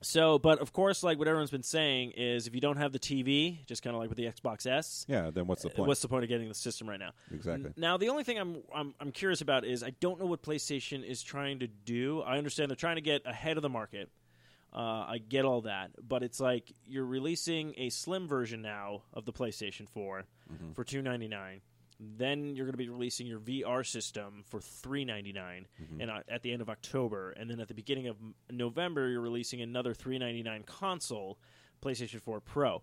So, but of course, like what everyone's been saying is if you don't have the T V, just kind of like with the Xbox S. Yeah, then what's the point? What's the point of getting the system right now? Exactly. N- now, the only thing I'm, I'm I'm curious about is I don't know what PlayStation is trying to do. I understand they're trying to get ahead of the market. Uh, I get all that. But it's like you're releasing a slim version now of the PlayStation four mm-hmm. for two ninety-nine. Then you're going to be releasing your V R system for three ninety-nine mm-hmm. and uh, at the end of October, and then at the beginning of November you're releasing another three ninety-nine console, PlayStation four Pro.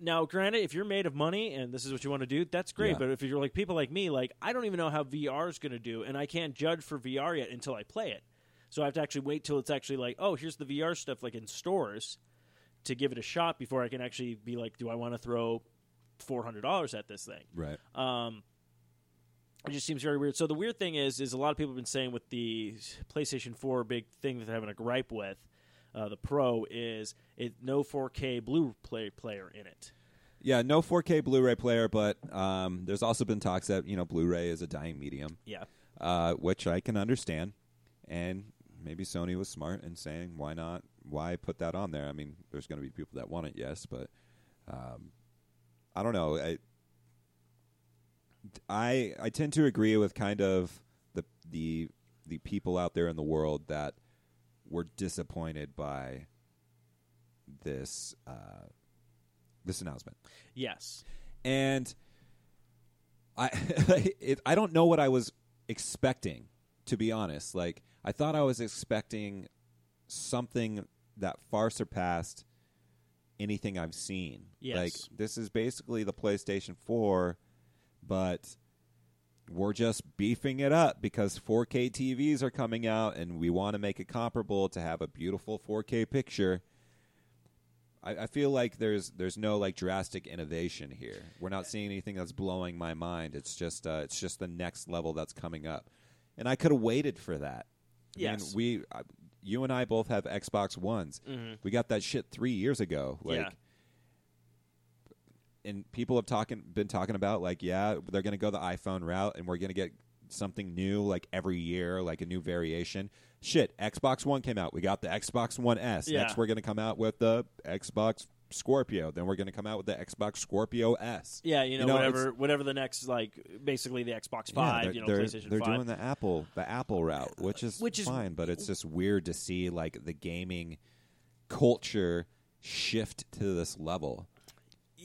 Now, granted, if you're made of money and this is what you want to do, that's great, yeah. but if you're like people like me, like I don't even know how V R is going to do, and I can't judge for V R yet until I play it. So I have to actually wait till it's actually like, "Oh, here's the V R stuff like in stores" to give it a shot before I can actually be like, "Do I want to throw four hundred dollars at this thing?" Right. Um, it just seems very weird. So the weird thing is, is a lot of people have been saying with the PlayStation four big thing that they're having a gripe with, uh, the Pro, is it no four K Blu-ray player in it. Yeah, no four K Blu-ray player, but um, there's also been talks that, you know, Blu-ray is a dying medium. Yeah. Uh, which I can understand. And maybe Sony was smart in saying, why not? Why put that on there? I mean, there's going to be people that want it, yes, but... Um, I don't know. I, I I tend to agree with kind of the the the people out there in the world that were disappointed by this uh, this announcement. Yes. And I it, I don't know what I was expecting, to be honest. Like, I thought I was expecting something that far surpassed anything I've seen. Yes. Like, this is basically the PlayStation four, but we're just beefing it up because four K T Vs are coming out and we want to make it comparable to have a beautiful four K picture. I, I feel like there's there's no like drastic innovation here. We're not seeing anything that's blowing my mind. It's just uh, it's just the next level that's coming up. And I could have waited for that. I yes. mean, we uh, you and I both have Xbox Ones. Mm-hmm. We got that shit three years ago. Like, yeah. And people have talking been talking about, like, yeah, they're going to go the iPhone route, and we're going to get something new, like, every year, like a new variation. Shit, Xbox One came out. We got the Xbox One S. Yeah. Next, we're going to come out with the Xbox Scorpio. Then we're going to come out with the Xbox Scorpio S. Yeah, you know, you know whatever whatever the next, like, basically the Xbox five, yeah, you know, PlayStation they're five. They're doing the Apple, the Apple route, which is, which is fine, but it's just weird to see, like, the gaming culture shift to this level.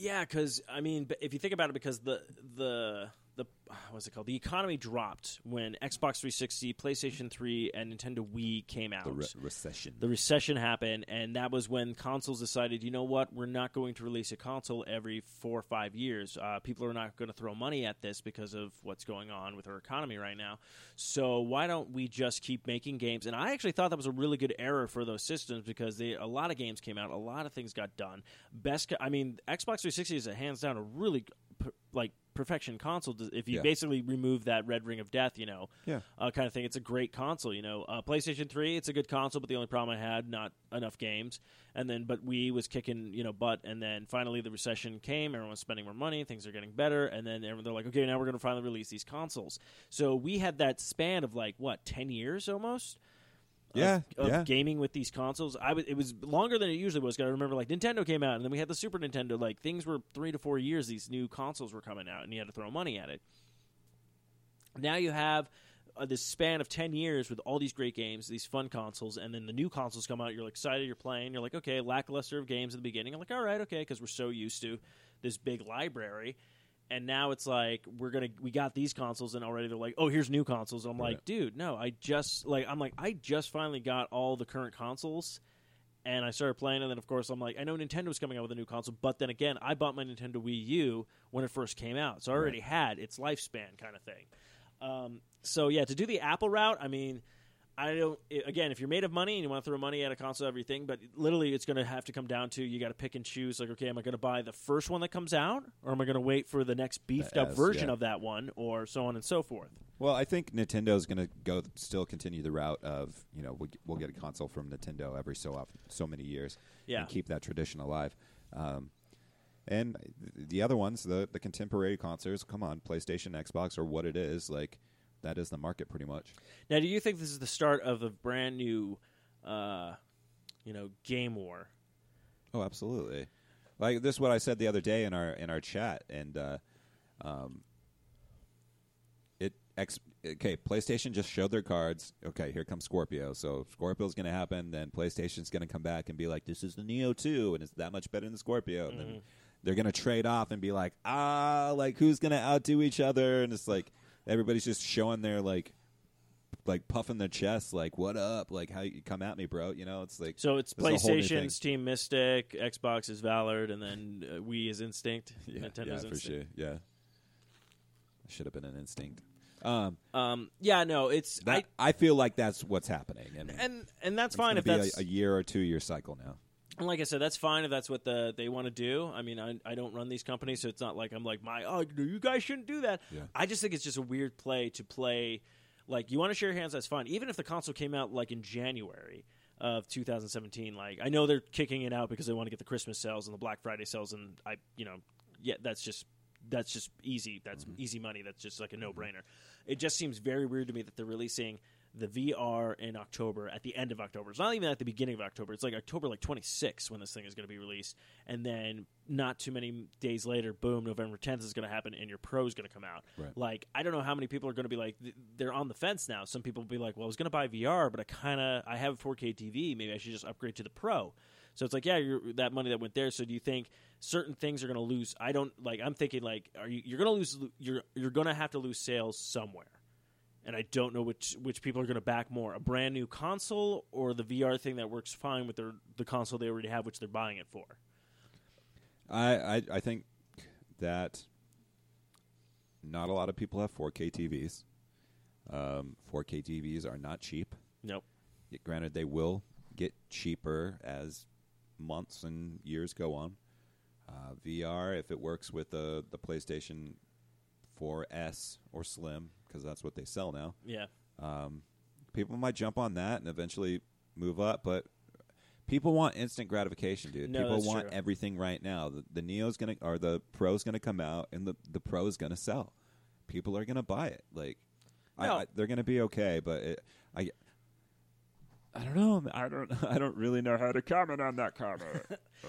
Yeah, because, I mean, if you think about it, because the, the, the what's it called? The economy dropped when Xbox three sixty, PlayStation three, and Nintendo Wii came out. The re- recession. The recession happened, and that was when consoles decided, you know what, we're not going to release a console every four or five years. Uh, people are not going to throw money at this because of what's going on with our economy right now. So why don't we just keep making games? And I actually thought that was a really good error for those systems because they, a lot of games came out. A lot of things got done. Best, I mean, Xbox three sixty is a hands down a really like perfection console. If you yeah. basically remove that red ring of death, you know, yeah. uh, kind of thing, it's a great console. You know, uh, PlayStation three, it's a good console, but the only problem I had, not enough games. And then, but Wii was kicking, you know, butt. And then finally, the recession came. Everyone's spending more money. Things are getting better. And then everyone, they're like, okay, now we're going to finally release these consoles. So we had that span of like what, ten years almost. Yeah, of, of yeah. gaming with these consoles. I w- it was longer than it usually was. I remember, like, Nintendo came out, and then we had the Super Nintendo. Like, things were three to four years. These new consoles were coming out, and you had to throw money at it. Now you have uh, this span of ten years with all these great games, these fun consoles, and then the new consoles come out. You're excited. You're playing. You're like, okay, lackluster of games in the beginning. I'm like, all right, okay, because we're so used to this big library. And now it's like we're gonna we got these consoles, and already they're like, oh, here's new consoles. And I'm right. like, dude, no, I just like I'm like I just finally got all the current consoles, and I started playing. And then of course I'm like, I know Nintendo's coming out with a new console, but then again, I bought my Nintendo Wii U when it first came out, so I already right. had its lifespan kind of thing. Um, so yeah, to do the Apple route, I mean. I don't. Again, if you're made of money and you want to throw money at a console, everything, but literally it's going to have to come down to you got to pick and choose. Like, okay, am I going to buy the first one that comes out, or am I going to wait for the next beefed the up S, version yeah. of that one, or so on and so forth? Well, I think Nintendo's going to go still continue the route of, you know, we'll, we'll get a console from Nintendo every so often, so many years, yeah. and keep that tradition alive. Um, and the other ones, the the contemporary consoles, come on, PlayStation, Xbox, or what it is, like. That is the market, pretty much. Now, do you think this is the start of a brand new, uh, you know, game war? Oh, absolutely! Like this, is what I said the other day in our in our chat, and uh, um, it ex- okay. PlayStation just showed their cards. Okay, here comes Scorpio. So Scorpio's going to happen. Then PlayStation's going to come back and be like, "This is the Neo two, and it's that much better than the Scorpio." Mm-hmm. And then they're going to trade off and be like, "Ah, like who's going to outdo each other?" And it's like. Everybody's just showing their, like, like puffing their chest, like, what up? Like, how you come at me, bro? You know, it's like... So it's PlayStation's Team Mystic, Xbox is Valord, and then uh, Wii is Instinct, yeah, Nintendo's yeah, Instinct. Yeah, for sure, yeah. Should have been an Instinct. Um, um, yeah, no, it's... That, I, I feel like that's what's happening. And and, and that's fine if that's... A, a year or two-year cycle now. And like I said, that's fine if that's what the they want to do. I mean, I, I don't run these companies, so it's not like I'm like, my oh, you guys shouldn't do that. Yeah. I just think it's just a weird play to play. Like, you want to share hands, that's fine. Even if the console came out, like, in January of two thousand seventeen, like, I know they're kicking it out because they want to get the Christmas sales and the Black Friday sales, and I, you know, yeah, that's just that's just easy. That's mm-hmm. easy money. That's just like a no-brainer. It just seems very weird to me that they're releasing the V R in October, at the end of October. It's not even at the beginning of October. It's like October like twenty-sixth when this thing is going to be released. And then not too many days later, boom, November tenth is going to happen and your Pro is going to come out. Right. Like, I don't know how many people are going to be like, they're on the fence now. Some people will be like, well, I was going to buy V R, but I kind of, I have a four K T V. Maybe I should just upgrade to the Pro. So it's like, yeah, you're, that money that went there. So do you think certain things are going to lose? I don't like. I'm thinking like, are you, you're going to lose? You're you're going to have to lose sales somewhere. And I don't know which, which people are going to back more, a brand new console or the V R thing that works fine with their the console they already have, which they're buying it for. I I, I think that not a lot of people have four K T Vs. Um, four K T Vs are not cheap. Nope. Yet, granted, they will get cheaper as months and years go on. Uh, V R, if it works with the the PlayStation four S or Slim, because that's what they sell now. Yeah. Um, people might jump on that and eventually move up, but people want instant gratification, dude. No, people want true. everything right now. The, the Neo's gonna or the Pro's gonna come out, and the the Pro's gonna sell. People are gonna buy it. Like, no. I, I, they're gonna be okay, but it, I. I don't know. I don't. I don't really know how to comment on that comment.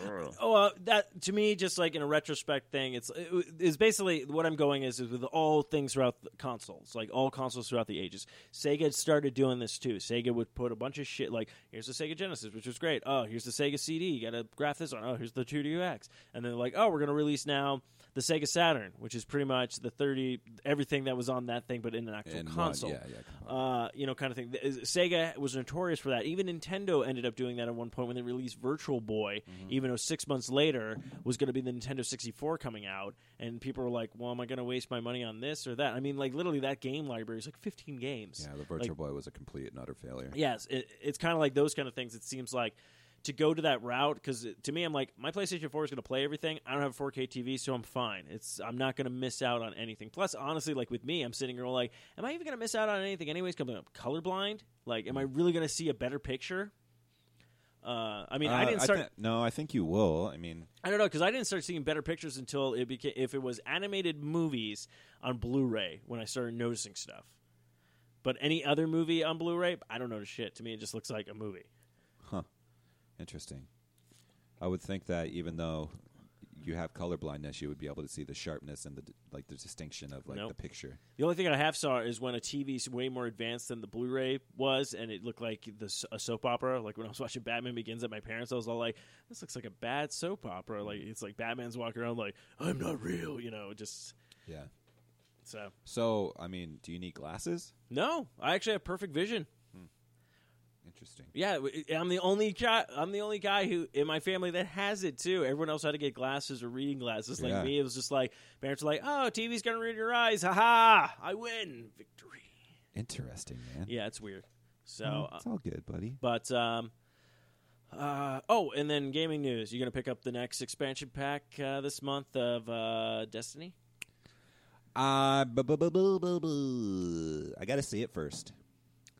oh, oh uh, that to me, just like in a retrospect thing, it's it, it's basically what I'm going is, is with all things throughout the consoles, like all consoles throughout the ages. Sega started doing this too. Sega would put a bunch of shit like, here's the Sega Genesis, which was great. Oh, here's the Sega C D. You got to graph this on. Oh, here's the two D X. And they're like, oh, we're gonna release now the Sega Saturn, which is pretty much the thirty everything that was on that thing, but in an actual in console, one, yeah, yeah, uh, you know, kind of thing. The, Sega was notorious for that. Even Nintendo ended up doing that at one point when they released Virtual Boy, mm-hmm. even though six months later was going to be the Nintendo sixty-four coming out, and people were like, well, am I going to waste my money on this or that? I mean, like, literally that game library is like fifteen games. Yeah, the Virtual like, Boy was a complete and utter failure. Yes, it, it's kind of like those kind of things. It seems like to go to that route, because to me, I'm like, my PlayStation four is going to play everything. I don't have a four K T V, so I'm fine. It's I'm not going to miss out on anything. Plus, honestly, like with me, I'm sitting here like, am I even going to miss out on anything anyways? Because I'm colorblind. Like, am I really going to see a better picture? Uh, I mean, uh, I didn't start. I th- no, I think you will. I mean, I don't know, because I didn't start seeing better pictures until it became, if it was animated movies on Blu-ray, when I started noticing stuff. But any other movie on Blu-ray, I don't notice shit. To me, it just looks like a movie. Huh. Interesting. I would think that even though you have color blindness, you would be able to see the sharpness and the like, the distinction of like nope. the picture. The only thing I have saw is when a T V's way more advanced than the Blu-ray was, and it looked like the, a soap opera. Like when I was watching Batman Begins at my parents, I was all like, "This looks like a bad soap opera." Like it's like Batman's walking around like, "I'm not real," you know, just yeah. So so I mean, do you need glasses? No, I actually have perfect vision. Interesting. Yeah, I'm the only guy. I'm the only guy who in my family that has it too. Everyone else had to get glasses or reading glasses. Like yeah. me, it was just like parents were like, "Oh, T V's gonna read your eyes. Ha ha! I win, victory." Interesting, man. Yeah, it's weird. So mm, it's all good, buddy. But um, uh, oh, and then gaming news. You gonna pick up the next expansion pack uh, this month of uh, Destiny? Uh, bu- bu- bu- bu- bu- bu. I gotta see it first.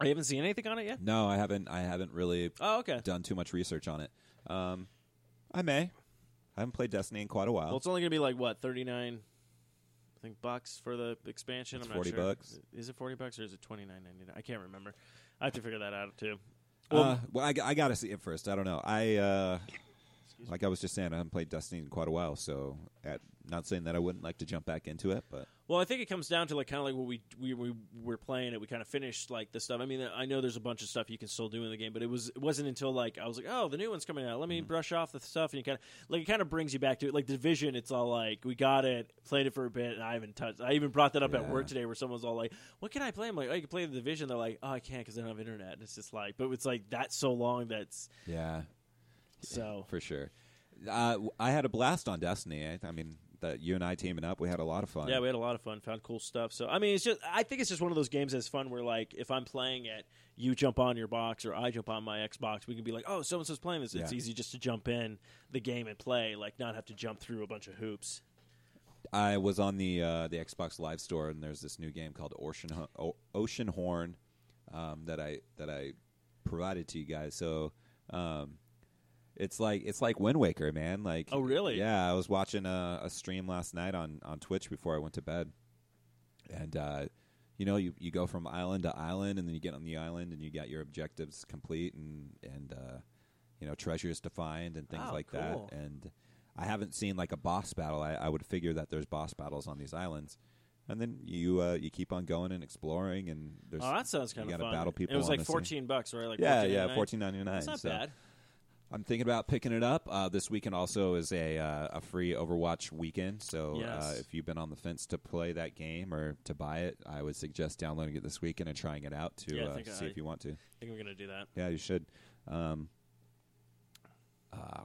I haven't seen anything on it yet? No, I haven't. I haven't really oh, okay. done too much research on it. Um, I may. I haven't played Destiny in quite a while. Well, it's only going to be like, what, thirty-nine I think, bucks for the expansion? It's I'm not forty sure. forty bucks Is it forty bucks or is it twenty-nine ninety-nine I can't remember. I have to figure that out, too. Well, uh, well I, I got to see it first. I don't know. I uh, Like me. I was just saying, I haven't played Destiny in quite a while, so at, not saying that I wouldn't like to jump back into it, but... Well, I think it comes down to like kind of like what we we we were playing it. We kind of finished like the stuff. I mean, I know there's a bunch of stuff you can still do in the game, but it was it wasn't until like I was like, oh, the new one's coming out. Let me mm-hmm. brush off the stuff, and you kind of like it kind of brings you back to it. Like Division, it's all like we got it, played it for a bit, and I haven't touched. I even brought that up yeah. at work today, where someone's all like, "What can I play?" I'm like, "Oh, you can play the Division." They're like, "Oh, I can't because I don't have internet." And it's just like, but it's like that's so long. That's yeah, so for sure. Uh, I had a blast on Destiny. I, I mean. That you and I teaming up, we had a lot of fun. Yeah, we had a lot of fun. Found cool stuff. So I mean, it's just I think it's just one of those games that's fun. Where like if I'm playing it, you jump on your box or I jump on my Xbox. We can be like, oh, so and so's playing this. Yeah. It's easy just to jump in the game and play. Like not have to jump through a bunch of hoops. I was on the uh, the Xbox Live Store and there's this new game called Ocean Ho- Ocean Horn um, that I that I provided to you guys. So. Um, It's like it's like Wind Waker, man. Like, oh, really? Yeah, I was watching a, a stream last night on, on Twitch before I went to bed. And, uh, you know, you, you go from island to island, and then you get on the island, and you got your objectives complete and, and uh, you know, treasures to find and things oh, like cool. that. And I haven't seen, like, a boss battle. I, I would figure that there's boss battles on these islands. And then you uh, you keep on going and exploring. And there's, oh, that sounds kind of fun. You got to battle people. It was like fourteen bucks, right? Like yeah, yeah, fourteen ninety-nine That's not so bad. I'm thinking about picking it up. Uh, this weekend also is a uh, a free Overwatch weekend, so yes. uh, if you've been on the fence to play that game or to buy it, I would suggest downloading it this weekend and trying it out to yeah, uh, see I, if you want to. I think we're going to do that. Yeah, you should. Um, uh,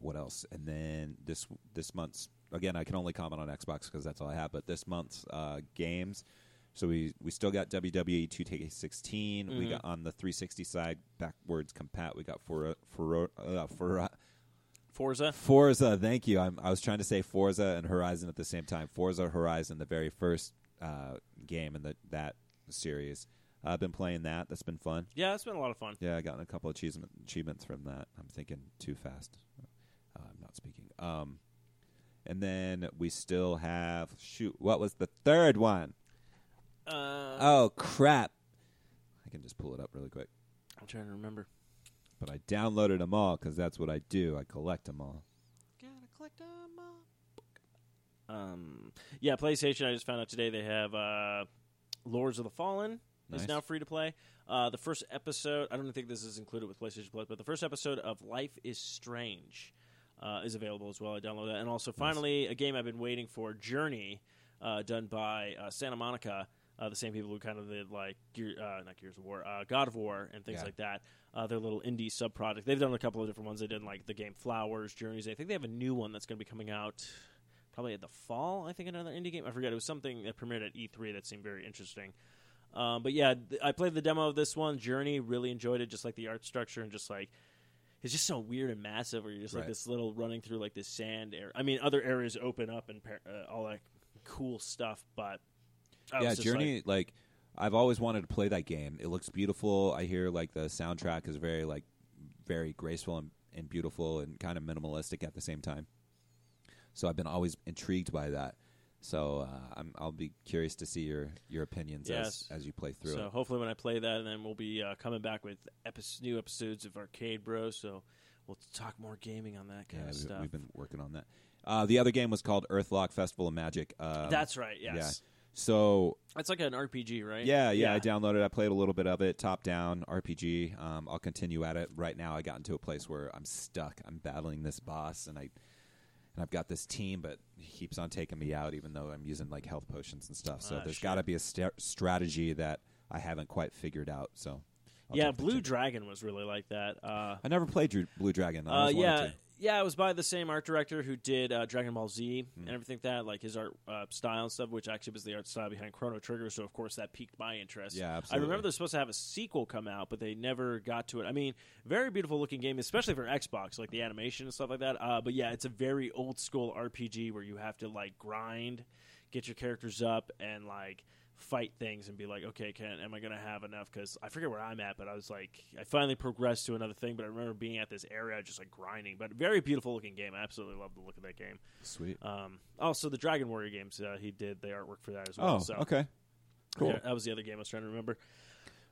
what else? And then this this month's, again, I can only comment on Xbox because that's all I have, but this month's uh, games. So we, we still got W W E two K sixteen. Mm-hmm. We got on the three sixty side, backwards compat. We got for for uh, for uh, Forza. Forza, thank you. I'm, I was trying to say Forza and Horizon at the same time. Forza Horizon, the very first uh, game in the, that series. I've uh, been playing that. That's been fun. Yeah, it's been a lot of fun. Yeah, I got a couple of achievement, achievements from that. I'm thinking too fast. Uh, I'm not speaking. Um, and then we still have shoot. What was the third one? Uh, oh, crap. I can just pull it up really quick. I'm trying to remember. But I downloaded them all because that's what I do. I collect them all. Gotta collect them all. Um, yeah, PlayStation, I just found out today they have uh, Lords of the Fallen. Nice. It's now free to play. Uh, the first episode, I don't think this is included with PlayStation Plus, but the first episode of Life is Strange uh, is available as well. I downloaded that. And also, finally, nice. A game I've been waiting for, Journey, uh, done by uh, Santa Monica. Uh, the same people who kind of did, like, Gear, uh, not Gears of War, uh, God of War and things yeah. like that. Uh, their little indie sub-project. They've done a couple of different ones. They did, like, the game Flowers, Journeys. I think they have a new one that's going to be coming out probably at the fall, I think, another indie game. I forget. It was something that premiered at E three that seemed very interesting. Um, but, yeah, th- I played the demo of this one, Journey. Really enjoyed it, just, like, the art structure and just, like, it's just so weird and massive where you're just, right. like, this little running through, like, this sand area. I mean, other areas open up and par- uh, all that cool stuff, but... Yeah, Journey, like, like, I've always wanted to play that game. It looks beautiful. I hear, like, the soundtrack is very, like, very graceful and, and beautiful and kind of minimalistic at the same time. So I've been always intrigued by that. So uh, I'm, I'll be curious to see your, your opinions yes. as, as you play through so it. So hopefully when I play that, and then we'll be uh, coming back with epi- new episodes of Arcade Bros. So we'll talk more gaming on that kind yeah, of we've, stuff. We've been working on that. Uh, the other game was called Earthlock Festival of Magic. Um, That's right, yes. Yeah. So it's like an R P G, right? Yeah, yeah, yeah. I downloaded. I played a little bit of it. Top down R P G. Um, I'll continue at it. Right now, I got into a place where I'm stuck. I'm battling this boss, and I and I've got this team, but he keeps on taking me out, even though I'm using like health potions and stuff. So uh, there's got to be a st- strategy that I haven't quite figured out. So I'll yeah, Blue Dragon was really like that. Uh, I never played Drew- Blue Dragon. I uh, yeah. To. Yeah, it was by the same art director who did uh, Dragon Ball Z mm. and everything like that, like his art uh, style and stuff, which actually was the art style behind Chrono Trigger, so of course that piqued my interest. Yeah, absolutely. I remember they're supposed to have a sequel come out, but they never got to it. I mean, very beautiful looking game, especially for Xbox, like the animation and stuff like that. Uh, but yeah, it's a very old school R P G where you have to like grind, get your characters up, and like fight things and be like, okay, can am I going to have enough? Because I forget where I'm at, but I was like, I finally progressed to another thing, but I remember being at this area just like grinding. But very beautiful looking game. I absolutely love the look of that game. Sweet. Um, also, the Dragon Warrior games, uh, he did the artwork for that as well. Oh, so. Okay. Cool. Yeah, that was the other game I was trying to remember.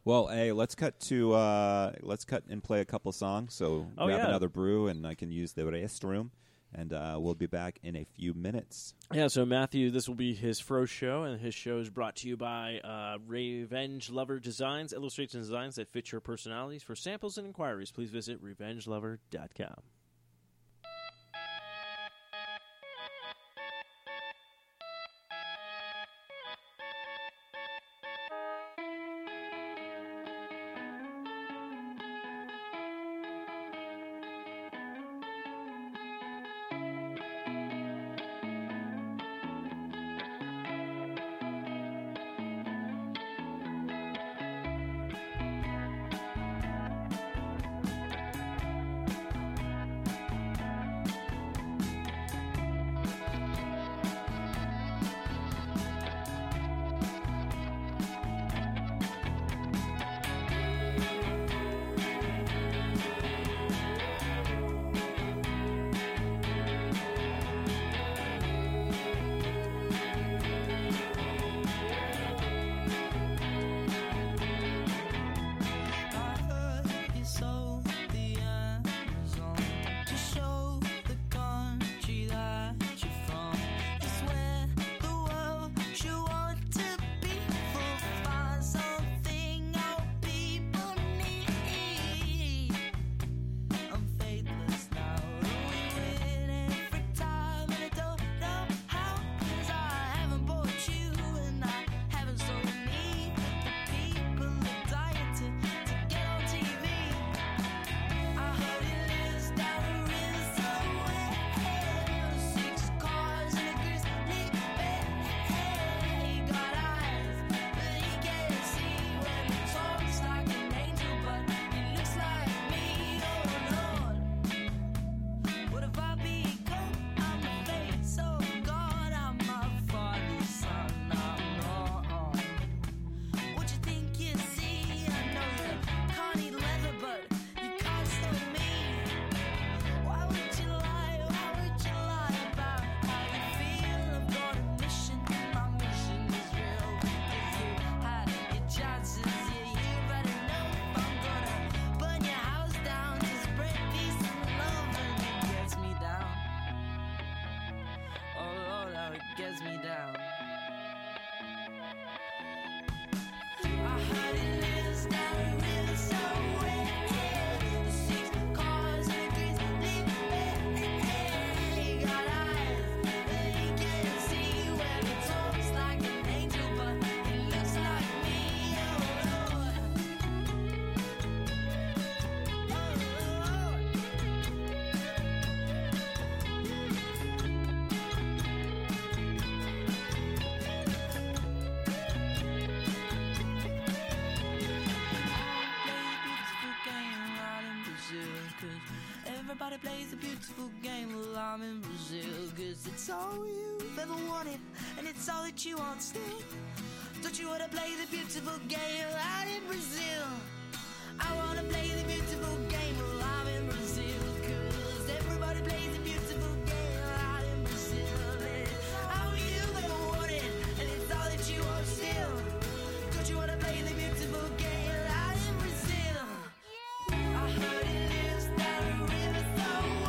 Well, hey, let's cut to uh, let's cut and play a couple songs. So oh, grab yeah. another brew, and I can use the restroom. And uh, we'll be back in a few minutes. Yeah, so Matthew, this will be his Fro show, and his show is brought to you by uh, Revenge Lover Designs, illustrations and designs that fit your personalities. For samples and inquiries, please visit revenge lover dot com. Everybody plays a beautiful game while I'm in Brazil, 'cause it's all you've ever wanted, and it's all that you want still. Don't you wanna play the beautiful game out in Brazil? I wanna play the beautiful game while I'm in Brazil, 'cause everybody plays the beautiful game out in Brazil. It's all you've ever wanted, and it's all that you want still. Don't you wanna play the beautiful game out in Brazil? I heard it is that a river so wet.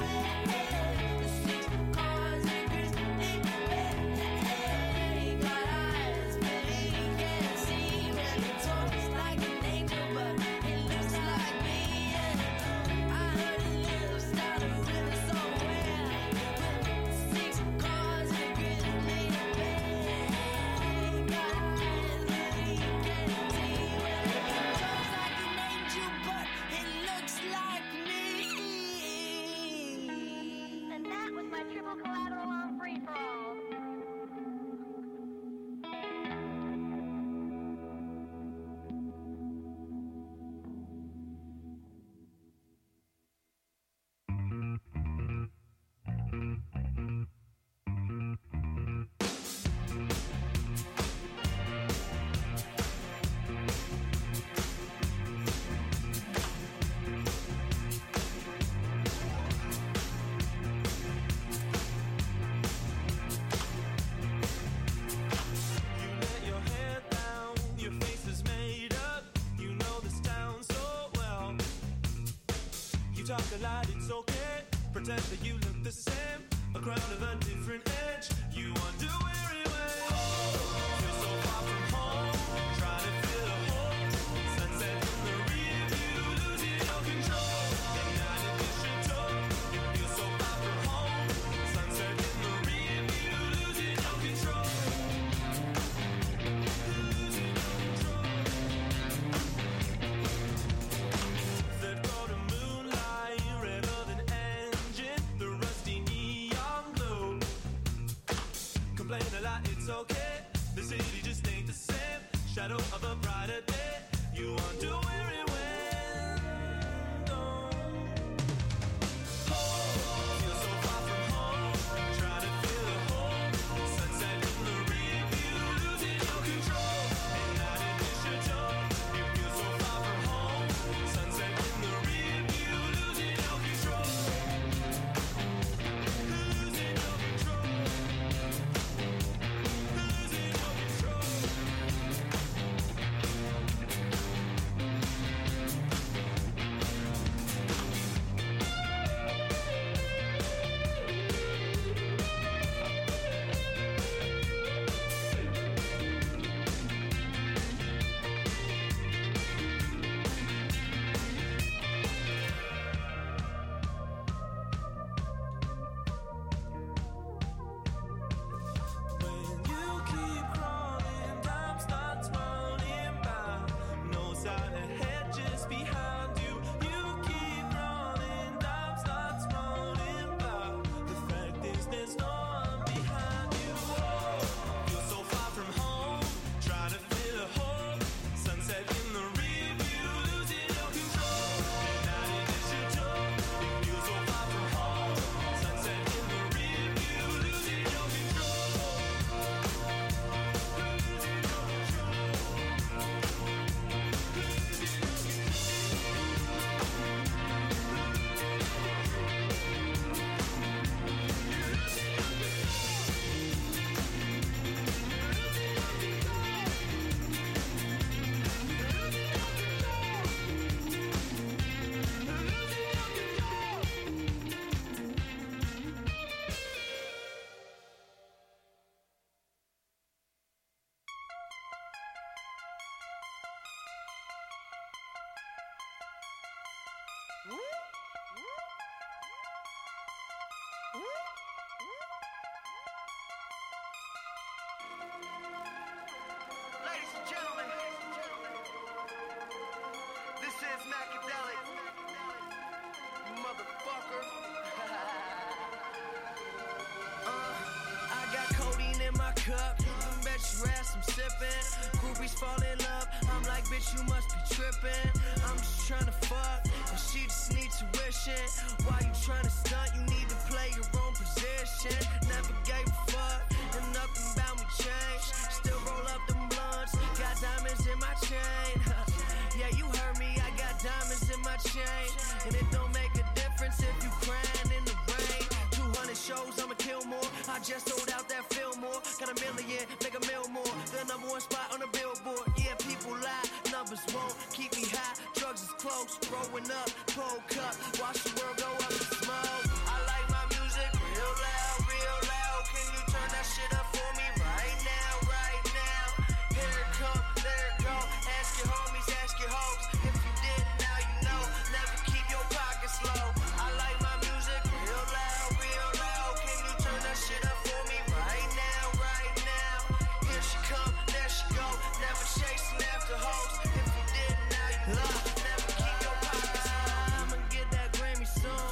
I'm sipping. Groupies fall in love, I'm like, bitch, you must be tripping. I'm just trying to fuck, and she just need tuition. Why you trying to stunt? You need to play your own position. Never gave a fuck, and nothing about me changed. Still roll up them blunts, got diamonds in my chain. Yeah, you heard me, I got diamonds in my chain. And it don't make a difference if you crying in the rain. Two hundred shows, I'ma kill more. I just sold out that Fillmore. Got a million, make a mill more. The number one spot on the billboard. Yeah, people lie, numbers won't keep me high. Drugs is close, growing up, cold cup. Watch the world go up in smoke. I like my music real loud, real loud. Can you turn that shit up for me right now, right now? Here it come, there it go. Ask your homies, ask your hoes. If you didn't, now you know. Never keep your pockets low. I like my music real loud, real loud. Can you turn that shit up for me right now, right now? Here she come, there she go. Never chasing after hoes. If you didn't, now you know. Never keep your pockets low. I'ma get that Grammy soon.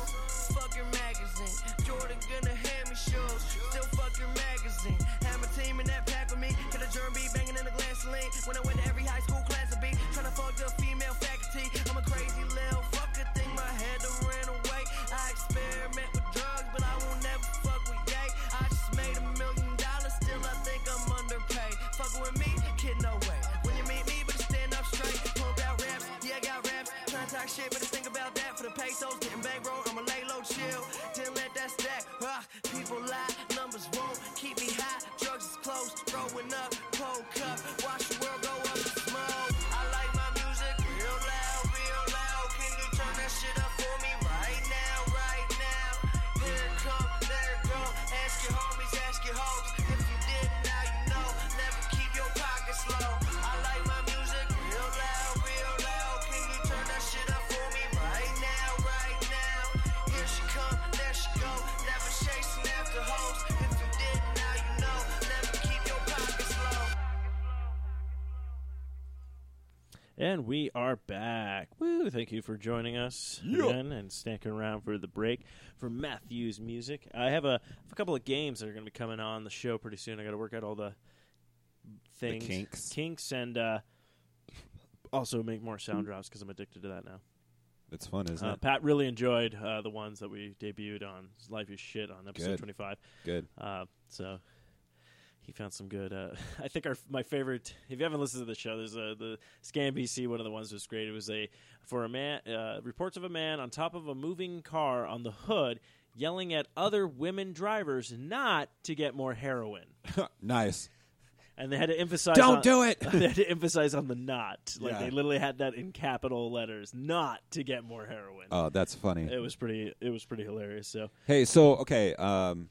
Fuck your magazine. Jordan gonna hand me shoes. Still fuck your magazine. Have my team in that pack with me. Get a germ beat banging in the glass lane. When I went to every high school class of beat, trying to fuck the female faculty. I'm a crazy little fucker, think my head done ran away. I experiment with drugs, but I won't never fuck with gay. I just made a million dollars, still I think I'm underpaid. Fucking with me, kid, no way. When you meet me, but stand up straight. Pull out raps, yeah, I got raps. Trying to talk shit, but just think about that. For the pesos, getting bankroll, I'ma lay low, chill. Didn't let that stack. Uh, people lie, numbers won't keep me high. Drugs is close, growing up, cold cup. Watch the world go up in smoke. I like my music real loud, real loud. Can you turn that shit up for me right now, right now? Here it come, there it go. Ask your homies, ask your hoes. If you didn't, now you know. Never keep your pockets low. I like my music real loud, real loud. Can you turn that shit up for me right now, right now? Here she come, there she go. Never chasing after hoes. If you didn't, now you know. Never keep your pockets low. And we are back. Woo! Thank you for joining us yeah. again and sticking around for the break for Matthew's music. I have a, a couple of games that are going to be coming on the show pretty soon. I got to work out all the things, the kinks, kinks, and uh, also make more sound drops because I'm addicted to that now. It's fun, isn't uh, it? Pat really enjoyed uh, the ones that we debuted on Life Is Shit on episode good. twenty-five. Good. Uh, so. He found some good. Uh, I think our my favorite. If you haven't listened to the show, there's a, the Scam B C. One of the ones was great. It was a for a man uh, reports of a man on top of a moving car on the hood, yelling at other women drivers not to get more heroin. Nice. And they had to emphasize. Don't on, do it. They had to emphasize on the not. Like yeah. They literally had that in capital letters. Not to get more heroin. Oh, that's funny. It was pretty. It was pretty hilarious. So hey, so okay, um,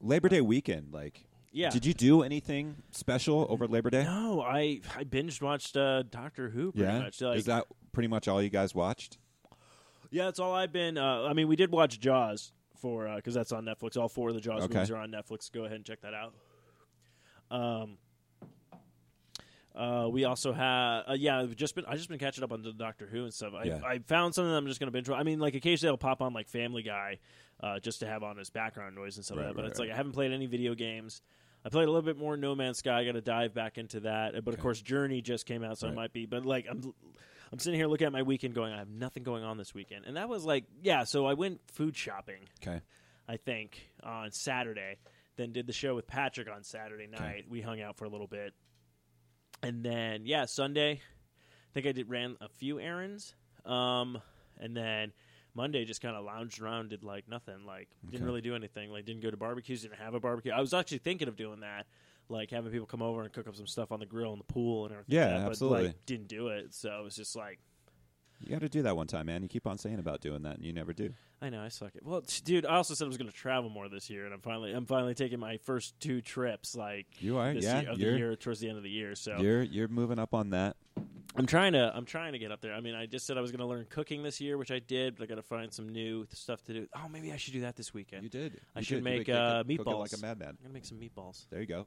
Labor Day weekend, like. Yeah. Did you do anything special over Labor Day? No, I, I binged watched uh, Doctor Who pretty yeah? much. Like, is that pretty much all you guys watched? Yeah, that's all I've been. Uh, I mean, we did watch Jaws for because uh, that's on Netflix. All four of the Jaws okay. movies are on Netflix. Go ahead and check that out. Um, uh, we also have uh, yeah. I've just been I just been catching up on the Doctor Who and stuff. I yeah. I found something that I'm just gonna binge. I mean, like occasionally I'll pop on like Family Guy, uh, just to have on as background noise and stuff right, like that. But right, it's right. like I haven't played any video games. I played a little bit more No Man's Sky. I got to dive back into that. But, okay. of course, Journey just came out, so right. I might be. But, like, I'm I'm sitting here looking at my weekend going, I have nothing going on this weekend. And that was, like, yeah, so I went food shopping, okay. I think, on Saturday. Then did the show with Patrick on Saturday night. Okay. We hung out for a little bit. And then, yeah, Sunday, I think I did ran a few errands. Um, and then... Monday just kind of lounged around, did like nothing, like okay. didn't really do anything, like didn't go to barbecues, didn't have a barbecue. I was actually thinking of doing that, like having people come over and cook up some stuff on the grill and the pool and everything. Yeah, like that, absolutely. But like, didn't do it, so it was just like. You got to do that one time, man. You keep on saying about doing that, and you never do. I know, I suck it. Well, t- dude, I also said I was going to travel more this year, and I'm finally, I'm finally taking my first two trips. Like you are, this yeah, year, of the year towards the end of the year. So you're you're moving up on that. I'm trying to I'm trying to get up there. I mean, I just said I was going to learn cooking this year, which I did, but I got to find some new stuff to do. Oh, maybe I should do that this weekend. You did. I you should did. make uh, meatballs. Cook it like a madman. I'm going to make some meatballs. There you go.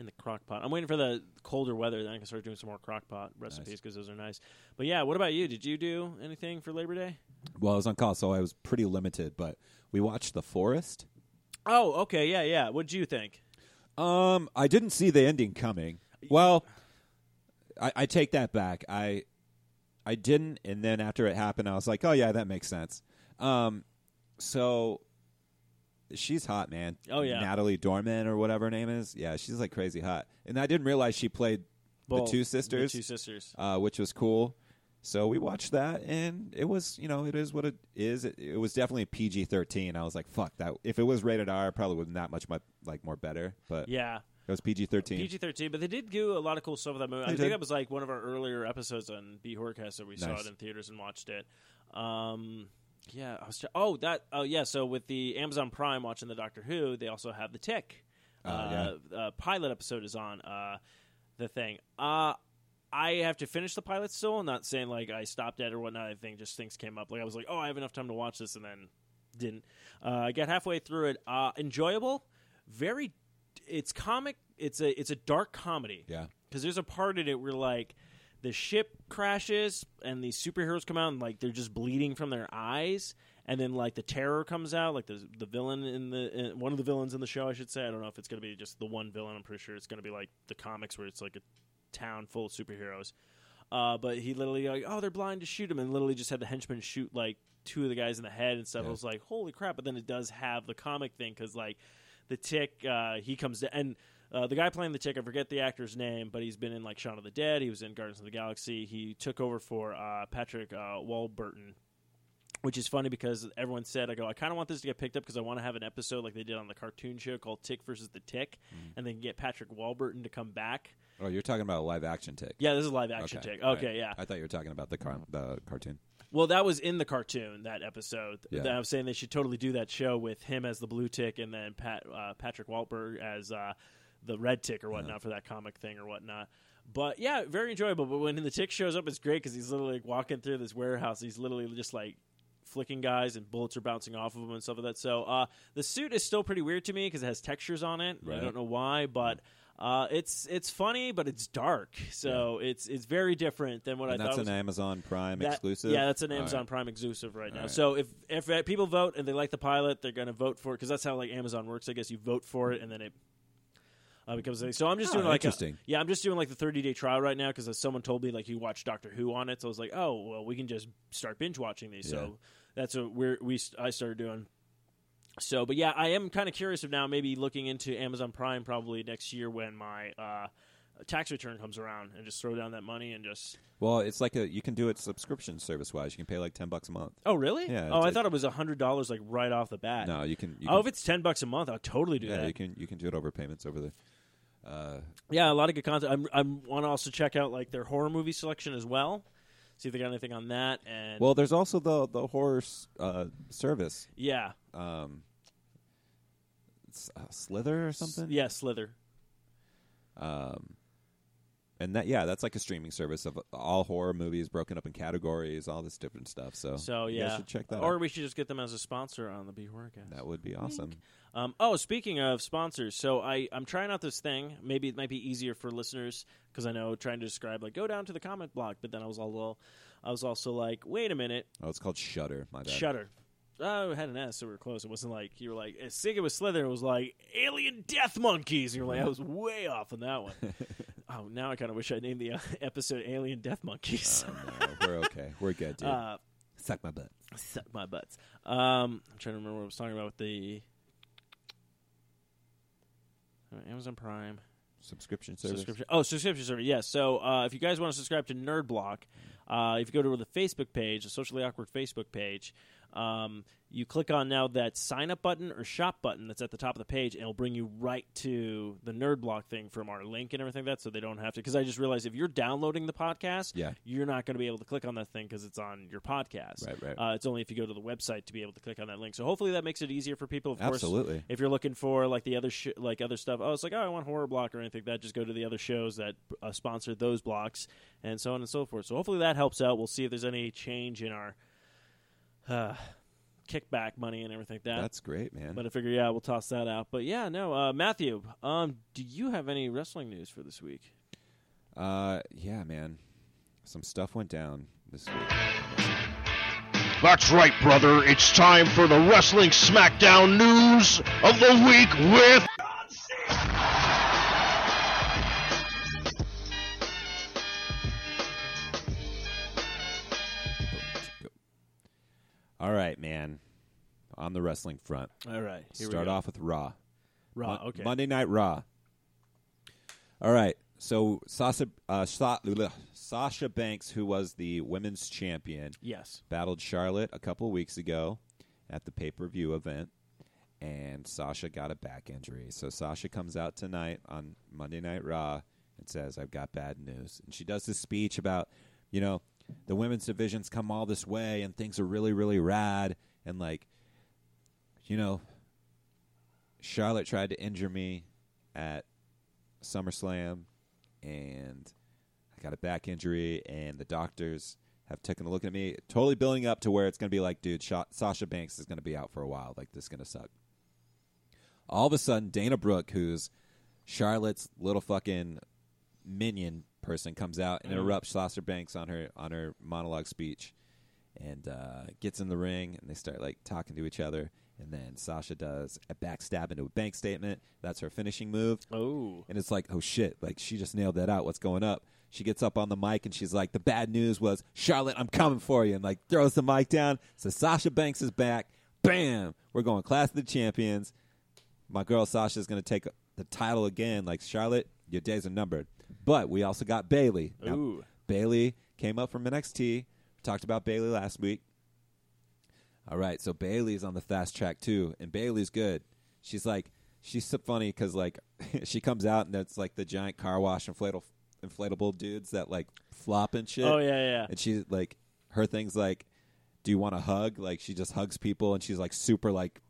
In the crock pot. I'm waiting for the colder weather, then I can start doing some more crock pot recipes because nice. Those are nice. But yeah, what about you? Did you do anything for Labor Day? Well, I was on call, so I was pretty limited, but we watched The Forest. Oh, okay. Yeah, yeah. What'd you think? Um, I didn't see the ending coming. Well, I, I take that back. I I didn't, and then after it happened, I was like, oh, yeah, that makes sense. Um, so she's hot, man. Oh, yeah. Natalie Dorman or whatever her name is. Yeah, she's, like, crazy hot. And I didn't realize she played Both, the two sisters. The two sisters. Uh, which was cool. So we watched that, and it was, you know, it is what it is. It, it was definitely P G thirteen. I was like, fuck that. If it was rated R, it probably would not much, much like more better. But yeah, it was P G thirteen. P G thirteen, but they did do a lot of cool stuff with that movie. They I did. think that was like one of our earlier episodes on B Horrorcast that we nice. saw it in theaters and watched it. Um, yeah, I was. Tra- oh, that. Oh, yeah. So with the Amazon Prime watching the Doctor Who, they also have the Tick. Uh, uh, yeah. uh pilot episode is on uh, the thing. Uh I have to finish the pilot still. I'm not saying, like, I stopped at it or whatnot. I think just things came up. Like, I was like, oh, I have enough time to watch this, and then didn't. I uh, got halfway through it. Uh, enjoyable. Very – it's comic. It's a it's a dark comedy. Yeah. Because there's a part in it where, like, the ship crashes, and these superheroes come out, and, like, they're just bleeding from their eyes. And then, like, the terror comes out, like the the villain in the in, one of the villains in the show, I should say. I don't know if it's going to be just the one villain. I'm pretty sure it's going to be, like, the comics where it's, like, a – town full of superheroes, uh, but he literally like, oh, they're blind, to shoot him, and literally just had the henchmen shoot like two of the guys in the head and stuff. Yeah. I was like, holy crap! But then it does have the comic thing because like the Tick, uh, he comes to, and uh, the guy playing the Tick, I forget the actor's name, but he's been in like Shaun of the Dead. He was in Guardians of the Galaxy. He took over for uh, Patrick uh, Warburton, which is funny because everyone said, I go, I kind of want this to get picked up because I want to have an episode like they did on the cartoon show called Tick versus the Tick, mm. and then get Patrick Warburton to come back. Oh, you're talking about a live-action Tick. Yeah, this is a live-action okay. Tick. Okay, right. yeah. I thought you were talking about the car- the cartoon. Well, that was in the cartoon, that episode. Yeah. That I was saying they should totally do that show with him as the blue Tick and then Pat uh, Patrick Warburton as uh, the red Tick or whatnot yeah. for that comic thing or whatnot. But, yeah, very enjoyable. But when the Tick shows up, it's great because he's literally like, walking through this warehouse. He's literally just like flicking guys and bullets are bouncing off of him and stuff like that. So uh, the suit is still pretty weird to me because it has textures on it. Right. I don't know why, but... Uh, it's it's funny, but it's dark, so yeah. it's it's very different than what and I that's thought. That's an was, Amazon Prime that, exclusive? Yeah, that's an Amazon right. Prime exclusive right now. Right. So if, if if people vote and they like the pilot, they're going to vote for it, because that's how like Amazon works, I guess. You vote for it, and then it uh, becomes a thing. So I'm just oh, doing like a, yeah, I'm just doing like the thirty-day trial right now, because someone told me like you watch Doctor Who on it, so I was like, oh, well, we can just start binge-watching these. Yeah. So that's what we're, we I started doing. So, but yeah, I am kind of curious of now maybe looking into Amazon Prime probably next year when my uh, tax return comes around and just throw down that money and just. Well, it's like a you can do it subscription service wise. You can pay like ten bucks a month. Oh, really? Yeah. Oh, I thought it was a hundred dollars like right off the bat. No, you can. You oh, can, if it's ten bucks a month, I'll totally do yeah, that. Yeah, you can. You can do it over payments over the. Uh, yeah, a lot of good content. I'm. I want to also check out like their horror movie selection as well. See if they got anything on that. And well, there's also the the horror uh, service. Yeah. Um. Uh, Slither or something? S- yeah, Slither. Um, and that yeah, that's like a streaming service of all horror movies broken up in categories, all this different stuff. So, so yeah, you guys should check that. Or out. We should just get them as a sponsor on the B Horrorcast. That would be awesome. Um, oh, speaking of sponsors, so I I'm trying out this thing. Maybe it might be easier for listeners because I know trying to describe like go down to the comment block, but then I was all well, I was also like, wait a minute. Oh, it's called Shudder. My bad. Shudder. Oh, it had an S, so we were close. It wasn't like, you were like, as sick it was Slither, it was like, Alien Death Monkeys. And you were like, I was way off on that one. Oh, now I kind of wish I named the uh, episode Alien Death Monkeys. Oh, no, we're okay. We're good, dude. Uh, suck my butt. Suck my butts. Um, I'm trying to remember what I was talking about with the Amazon Prime. Subscription service. Subscription. Oh, subscription service, yes. Yeah. So uh, if you guys want to subscribe to NerdBlock, uh, if you go to the Facebook page, the Socially Awkward Facebook page, Um, you click on now that sign up button or shop button that's at the top of the page, and it'll bring you right to the NerdBlock thing from our link and everything like that, so they don't have to. Because I just realized if you're downloading the podcast, yeah. you're not going to be able to click on that thing because it's on your podcast. Right, right. Uh, it's only if you go to the website to be able to click on that link. So hopefully that makes it easier for people. Of Absolutely. Course, if you're looking for like the other sh- like other stuff, oh, it's like oh, I want Horror Block or anything like that. Just go to the other shows that uh, sponsor those blocks, and so on and so forth. So hopefully that helps out. We'll see if there's any change in our. Uh, kickback money and everything like that. That's great, man. But I figure, yeah, we'll toss that out. But yeah, no, uh, Matthew, um, do you have any wrestling news for this week? Uh, yeah, man. Some stuff went down this week. That's right, brother. It's time for the Wrestling SmackDown News of the Week with John Cena. All right, man. On the wrestling front. All right. Here Start we go. off with Raw. Raw, Mo- okay. Monday Night Raw. All right. So Sasha, uh, Sasha Banks, who was the women's champion, yes, battled Charlotte a couple weeks ago at the pay-per-view event, and Sasha got a back injury. So Sasha comes out tonight on Monday Night Raw and says, I've got bad news. And she does this speech about, you know, the women's division's come all this way, and things are really, really rad. And, like, you know, Charlotte tried to injure me at SummerSlam, and I got a back injury, and the doctors have taken a look at me, totally building up to where it's going to be like, dude, Sha- Sasha Banks is going to be out for a while. Like, this is going to suck. All of a sudden, Dana Brooke, who's Charlotte's little fucking minion person, comes out and mm-hmm. interrupts Sasha Banks on her on her monologue speech, and uh, gets in the ring, and they start, like, talking to each other. And then Sasha does a backstab into a bank statement. That's her finishing move. Oh. And it's like, oh, shit. Like, she just nailed that out. What's going up? She gets up on the mic, and she's like, the bad news was, Charlotte, I'm coming for you. And, like, throws the mic down. So Sasha Banks is back. Bam! We're going Clash of the Champions. My girl Sasha is going to take the title again. Like, Charlotte, your days are numbered. But we also got Bayley. Ooh. Now, Bayley came up from N X T. Talked about Bayley last week. All right, so Bailey's on the fast track, too, and Bailey's good. She's, like, she's so funny because, like, she comes out, and it's, like, the giant car wash inflatable, inflatable dudes that, like, flop and shit. Oh, yeah, yeah. And she's, like, her thing's, like, do you want a hug? Like, she just hugs people, and she's, like, super, like,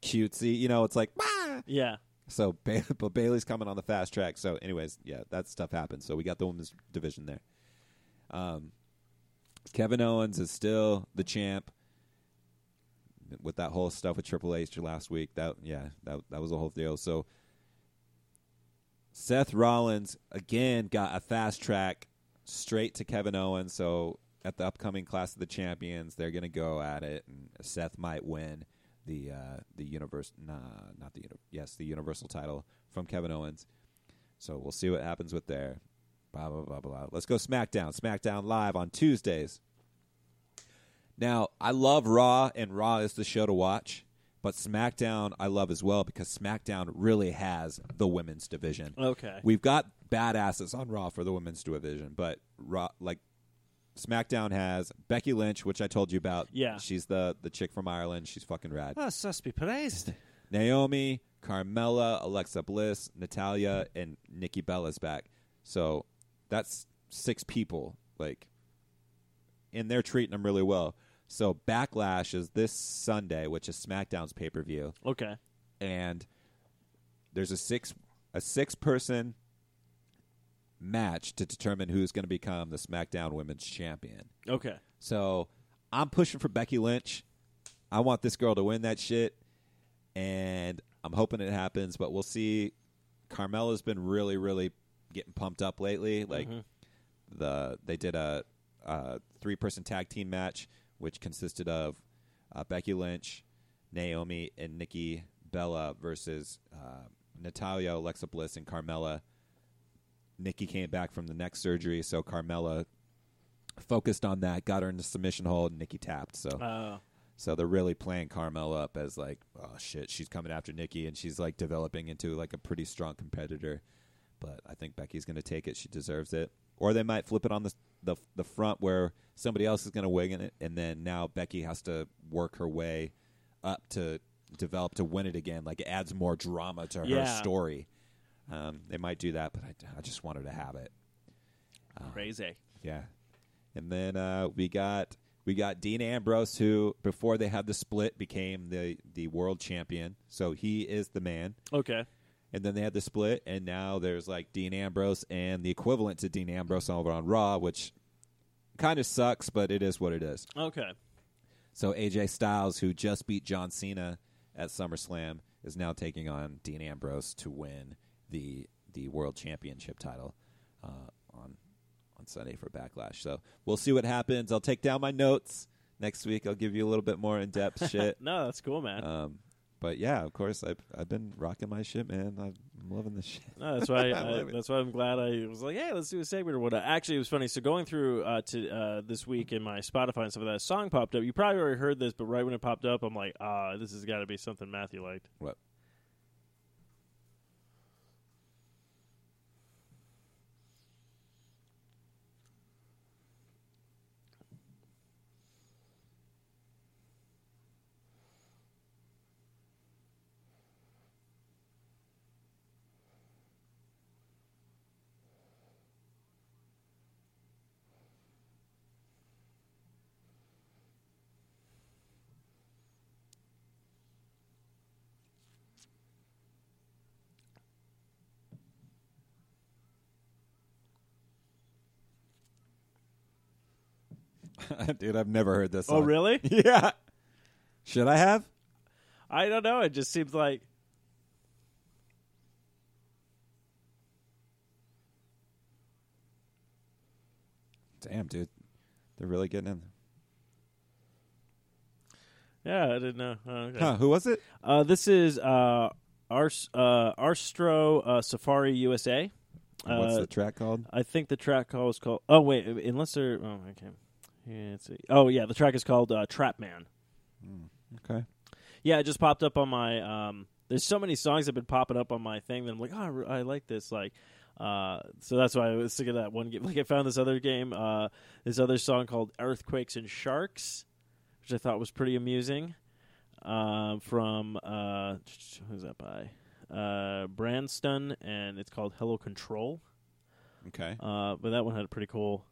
cutesy. You know, it's like, bah! Yeah. So, ba- but Bailey's coming on the fast track. So, anyways, yeah, that stuff happens. So, we got the women's division there. Um, Kevin Owens is still the champ. With that whole stuff with Triple H last week, that yeah, that that was a whole deal. So Seth Rollins again got a fast track straight to Kevin Owens. So at the upcoming Clash of the Champions, they're gonna go at it, and Seth might win the uh, the universe, nah, not the yes, the Universal title from Kevin Owens. So we'll see what happens with there. Blah blah blah blah. Let's go SmackDown. SmackDown live on Tuesdays. Now, I love Raw, and Raw is the show to watch, but SmackDown I love as well because SmackDown really has the women's division. Okay. We've got badasses on Raw for the women's division, but Raw, like SmackDown has Becky Lynch, which I told you about. Yeah. She's the, the chick from Ireland. She's fucking rad. Oh, sus be praised. Naomi, Carmella, Alexa Bliss, Natalia, and Nikki Bella's back. So that's six people, like, and they're treating them really well. So Backlash is this Sunday, which is SmackDown's pay-per-view. Okay. And there's a six a six-person match to determine who's going to become the SmackDown Women's Champion. Okay. So I'm pushing for Becky Lynch. I want this girl to win that shit, and I'm hoping it happens, but we'll see. Carmella's been really, really getting pumped up lately. Like mm-hmm. the they did a uh, three-person tag team match, which consisted of uh, Becky Lynch, Naomi, and Nikki Bella versus uh, Natalia, Alexa Bliss, and Carmella. Nikki came back from the neck surgery, so Carmella focused on that, got her into submission hold, and Nikki tapped. So oh. so they're really playing Carmella up as like, oh, shit, she's coming after Nikki, and she's like developing into like a pretty strong competitor. But I think Becky's going to take it. She deserves it. Or they might flip it on the the, the front where somebody else is going to win it, and then now Becky has to work her way up to develop to win it again. Like, it adds more drama to her yeah. story. Um, they might do that, but I, I just wanted to have it. Um, Crazy. Yeah. And then uh, we got we got Dean Ambrose, who, before they had the split, became the, the world champion. So he is the man. Okay. And then they had the split, and now there's, like, Dean Ambrose and the equivalent to Dean Ambrose over on Raw, which kind of sucks, but it is what it is. Okay. So A J Styles, who just beat John Cena at SummerSlam, is now taking on Dean Ambrose to win the the World Championship title uh, on on Sunday for Backlash. So we'll see what happens. I'll take down my notes next week. I'll give you a little bit more in-depth shit. No, that's cool, man. Um, But yeah, of course, I've I've been rocking my shit, man. I'm loving this shit. No, that's why. I, I, that's why I'm glad I was like, hey, let's do a segment or whatnot. Actually, it was funny. So going through uh, to uh, this week in my Spotify and stuff like that, a song popped up. You probably already heard this, but right when it popped up, I'm like, ah, this has got to be something Matthew liked. What? Dude, I've never heard this song. Oh, really? Yeah. Should I have? I don't know. It just seems like... Damn, dude. They're really getting in there. Yeah, I didn't know. Oh, okay. Huh, who was it? Uh, this is uh, Ars- uh, Arstro uh, Safari U S A. And what's uh, the track called? I think the track call is called... Oh, wait. Unless they're... Oh, okay. Yeah, let's see. Oh, yeah, the track is called uh, Trap Man. Mm, okay. Yeah, it just popped up on my... Um, there's so many songs that have been popping up on my thing that I'm like, oh, I, I like this. Like, uh, so that's why I was sick of that one game. Like, I found this other game, uh, this other song called Earthquakes and Sharks, which I thought was pretty amusing, uh, from... Uh, who's that by? Uh, Branston, and it's called Hello Control. Okay. Uh, but that one had a pretty cool...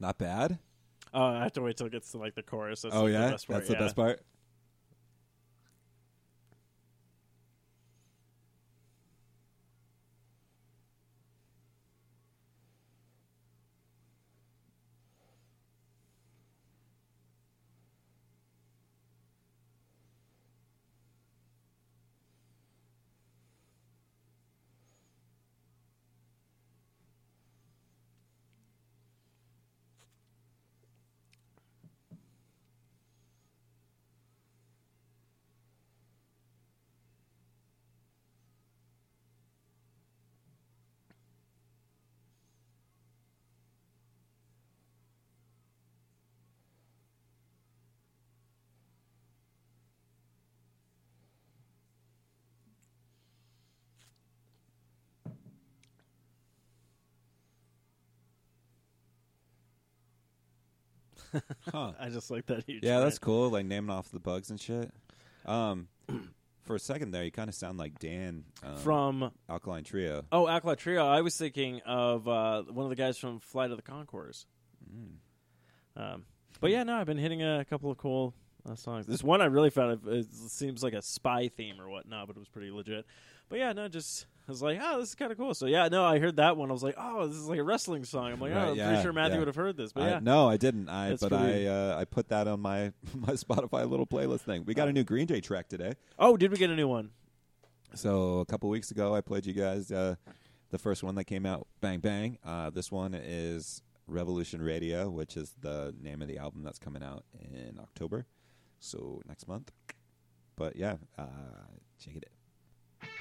Not bad. Oh, I have to wait till it gets to like the chorus. That's, oh like, yeah, the best part. That's yeah. the best part. Huh. I just like that huge. Yeah, trend. That's cool. Like naming off the bugs and shit. Um, for a second there, you kind of sound like Dan um, from Alkaline Trio. Oh, Alkaline Trio. I was thinking of uh, one of the guys from Flight of the Conchords. Mm. Um, but yeah, no, I've been hitting a couple of cool uh, songs. This one I really found it, it seems like a spy theme or whatnot, but it was pretty legit. But yeah, no, just. I was like, oh, this is kind of cool. So, yeah, no, I heard that one. I was like, oh, this is like a wrestling song. I'm like, right, oh, I'm yeah, pretty sure Matthew yeah. would have heard this. But I, yeah. No, I didn't. I That's But I uh, I put that on my, my Spotify little playlist thing. We got a new Green Day track today. Oh, did we get a new one? So, a couple weeks ago, I played you guys uh, the first one that came out, Bang Bang. Uh, this one is Revolution Radio, which is the name of the album that's coming out in October. So, next month. But, yeah, uh, check it out. Delete.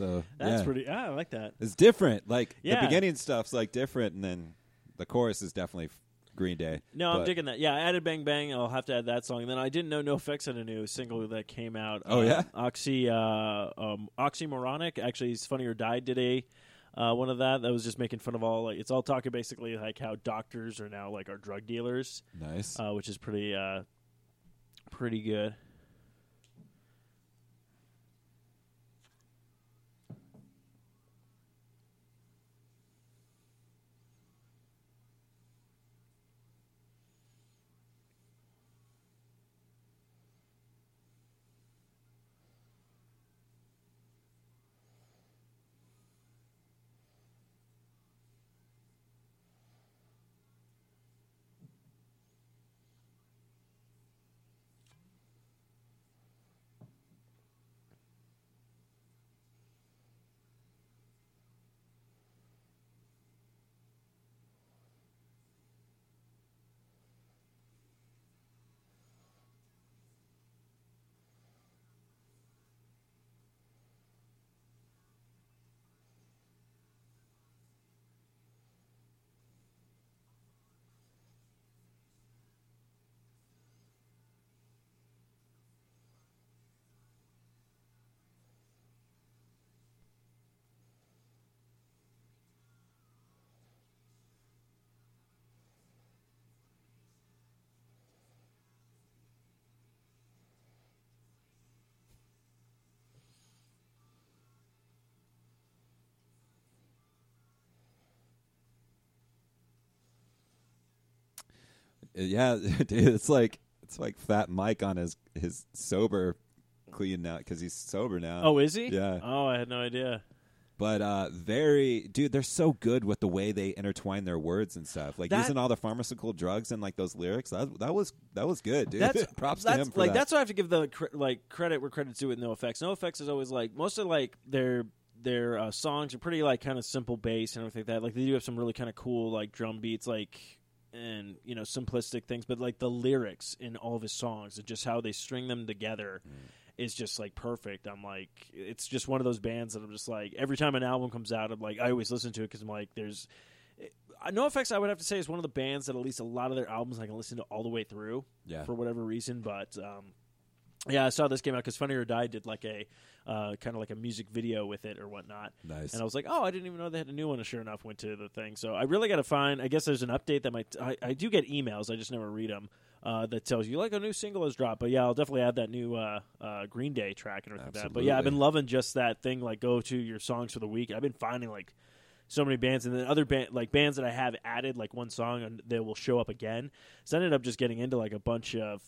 So that's yeah. pretty. Ah, I like that. It's different. Like yeah. the beginning stuff's like different, and then the chorus is definitely f- Green Day. No, I'm digging that. Yeah, I added Bang Bang. I'll have to add that song. And then I didn't know NoFX had a new single that came out. Oh um, yeah, Oxy uh, um, Oxymoronic. Actually, It's Funny or Die did a uh, one of that. That was just making fun of all. Like, it's all talking basically like how doctors are now like our drug dealers. Nice, uh, which is pretty uh, pretty good. Yeah, dude, it's like it's like Fat Mike on his, his sober clean now because he's sober now. Oh, is he? Yeah. Oh, I had no idea. But uh, very dude, they're so good with the way they intertwine their words and stuff. Like that, using all the pharmaceutical drugs and like those lyrics. That, that was that was good, dude. That's, props that's, to him for like, that. That's what I have to give the cre- like credit where credit's due with NoFX. NoFX is always like most of like their their uh, songs are pretty like kind of simple bass and everything like that. Like they do have some really kind of cool like drum beats like. And you know simplistic things, but like the lyrics in all of his songs and just how they string them together mm. is just like perfect. I'm like, it's just one of those bands that I'm just like, every time an album comes out, I'm like, I always listen to it because I'm like, there's NoFX. I would have to say is one of the bands that at least a lot of their albums I can listen to all the way through yeah. for whatever reason. But um, yeah, I saw this came out because Funny or Die did like a uh, kind of like a music video with it or whatnot. Nice. And I was like, oh, I didn't even know they had a new one. And sure enough, went to the thing. So I really got to find, I guess there's an update that might, I, I do get emails. I just never read them uh, that tells you like a new single has dropped. But yeah, I'll definitely add that new uh, uh, Green Day track and everything Absolutely. Like that. But yeah, I've been loving just that thing, like go to your songs for the week. I've been finding like so many bands and then other band like bands that I have added like one song and they will show up again. So I ended up just getting into like a bunch of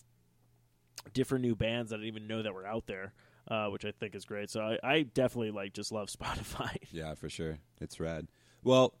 different new bands that I didn't even know that were out there, uh, which I think is great. So I, I definitely like just love Spotify. Yeah, for sure. It's rad. Well,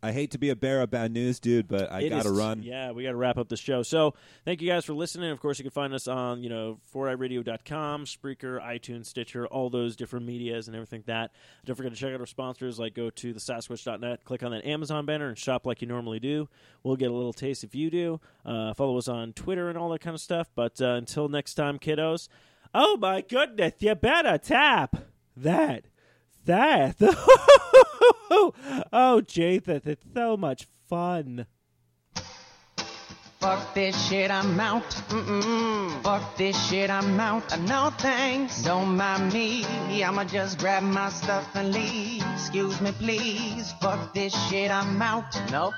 I hate to be a bearer of bad news, dude, but I got to run. Yeah, we got to wrap up the show. So thank you guys for listening. Of course, you can find us on, you know, four eye radio dot com, Spreaker, iTunes, Stitcher, all those different medias and everything like that. Don't forget to check out our sponsors. Like go to the sasquatch dot net, click on that Amazon banner, and shop like you normally do. We'll get a little taste if you do. Uh, follow us on Twitter and all that kind of stuff. But uh, until next time, kiddos, oh, my goodness, you better tap that. That. Oh, Japheth, it's so much fun. Fuck this shit, I'm out. Mm-mm. Fuck this shit, I'm out. No thanks, don't mind me. I'ma just grab my stuff and leave. Excuse me, please. Fuck this shit, I'm out. Nope.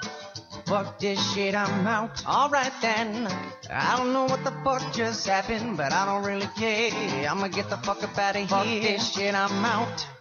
Fuck this shit, I'm out. Alright then. I don't know what the fuck just happened, but I don't really care. I'ma get the fuck up out of here. Fuck this shit, I'm out.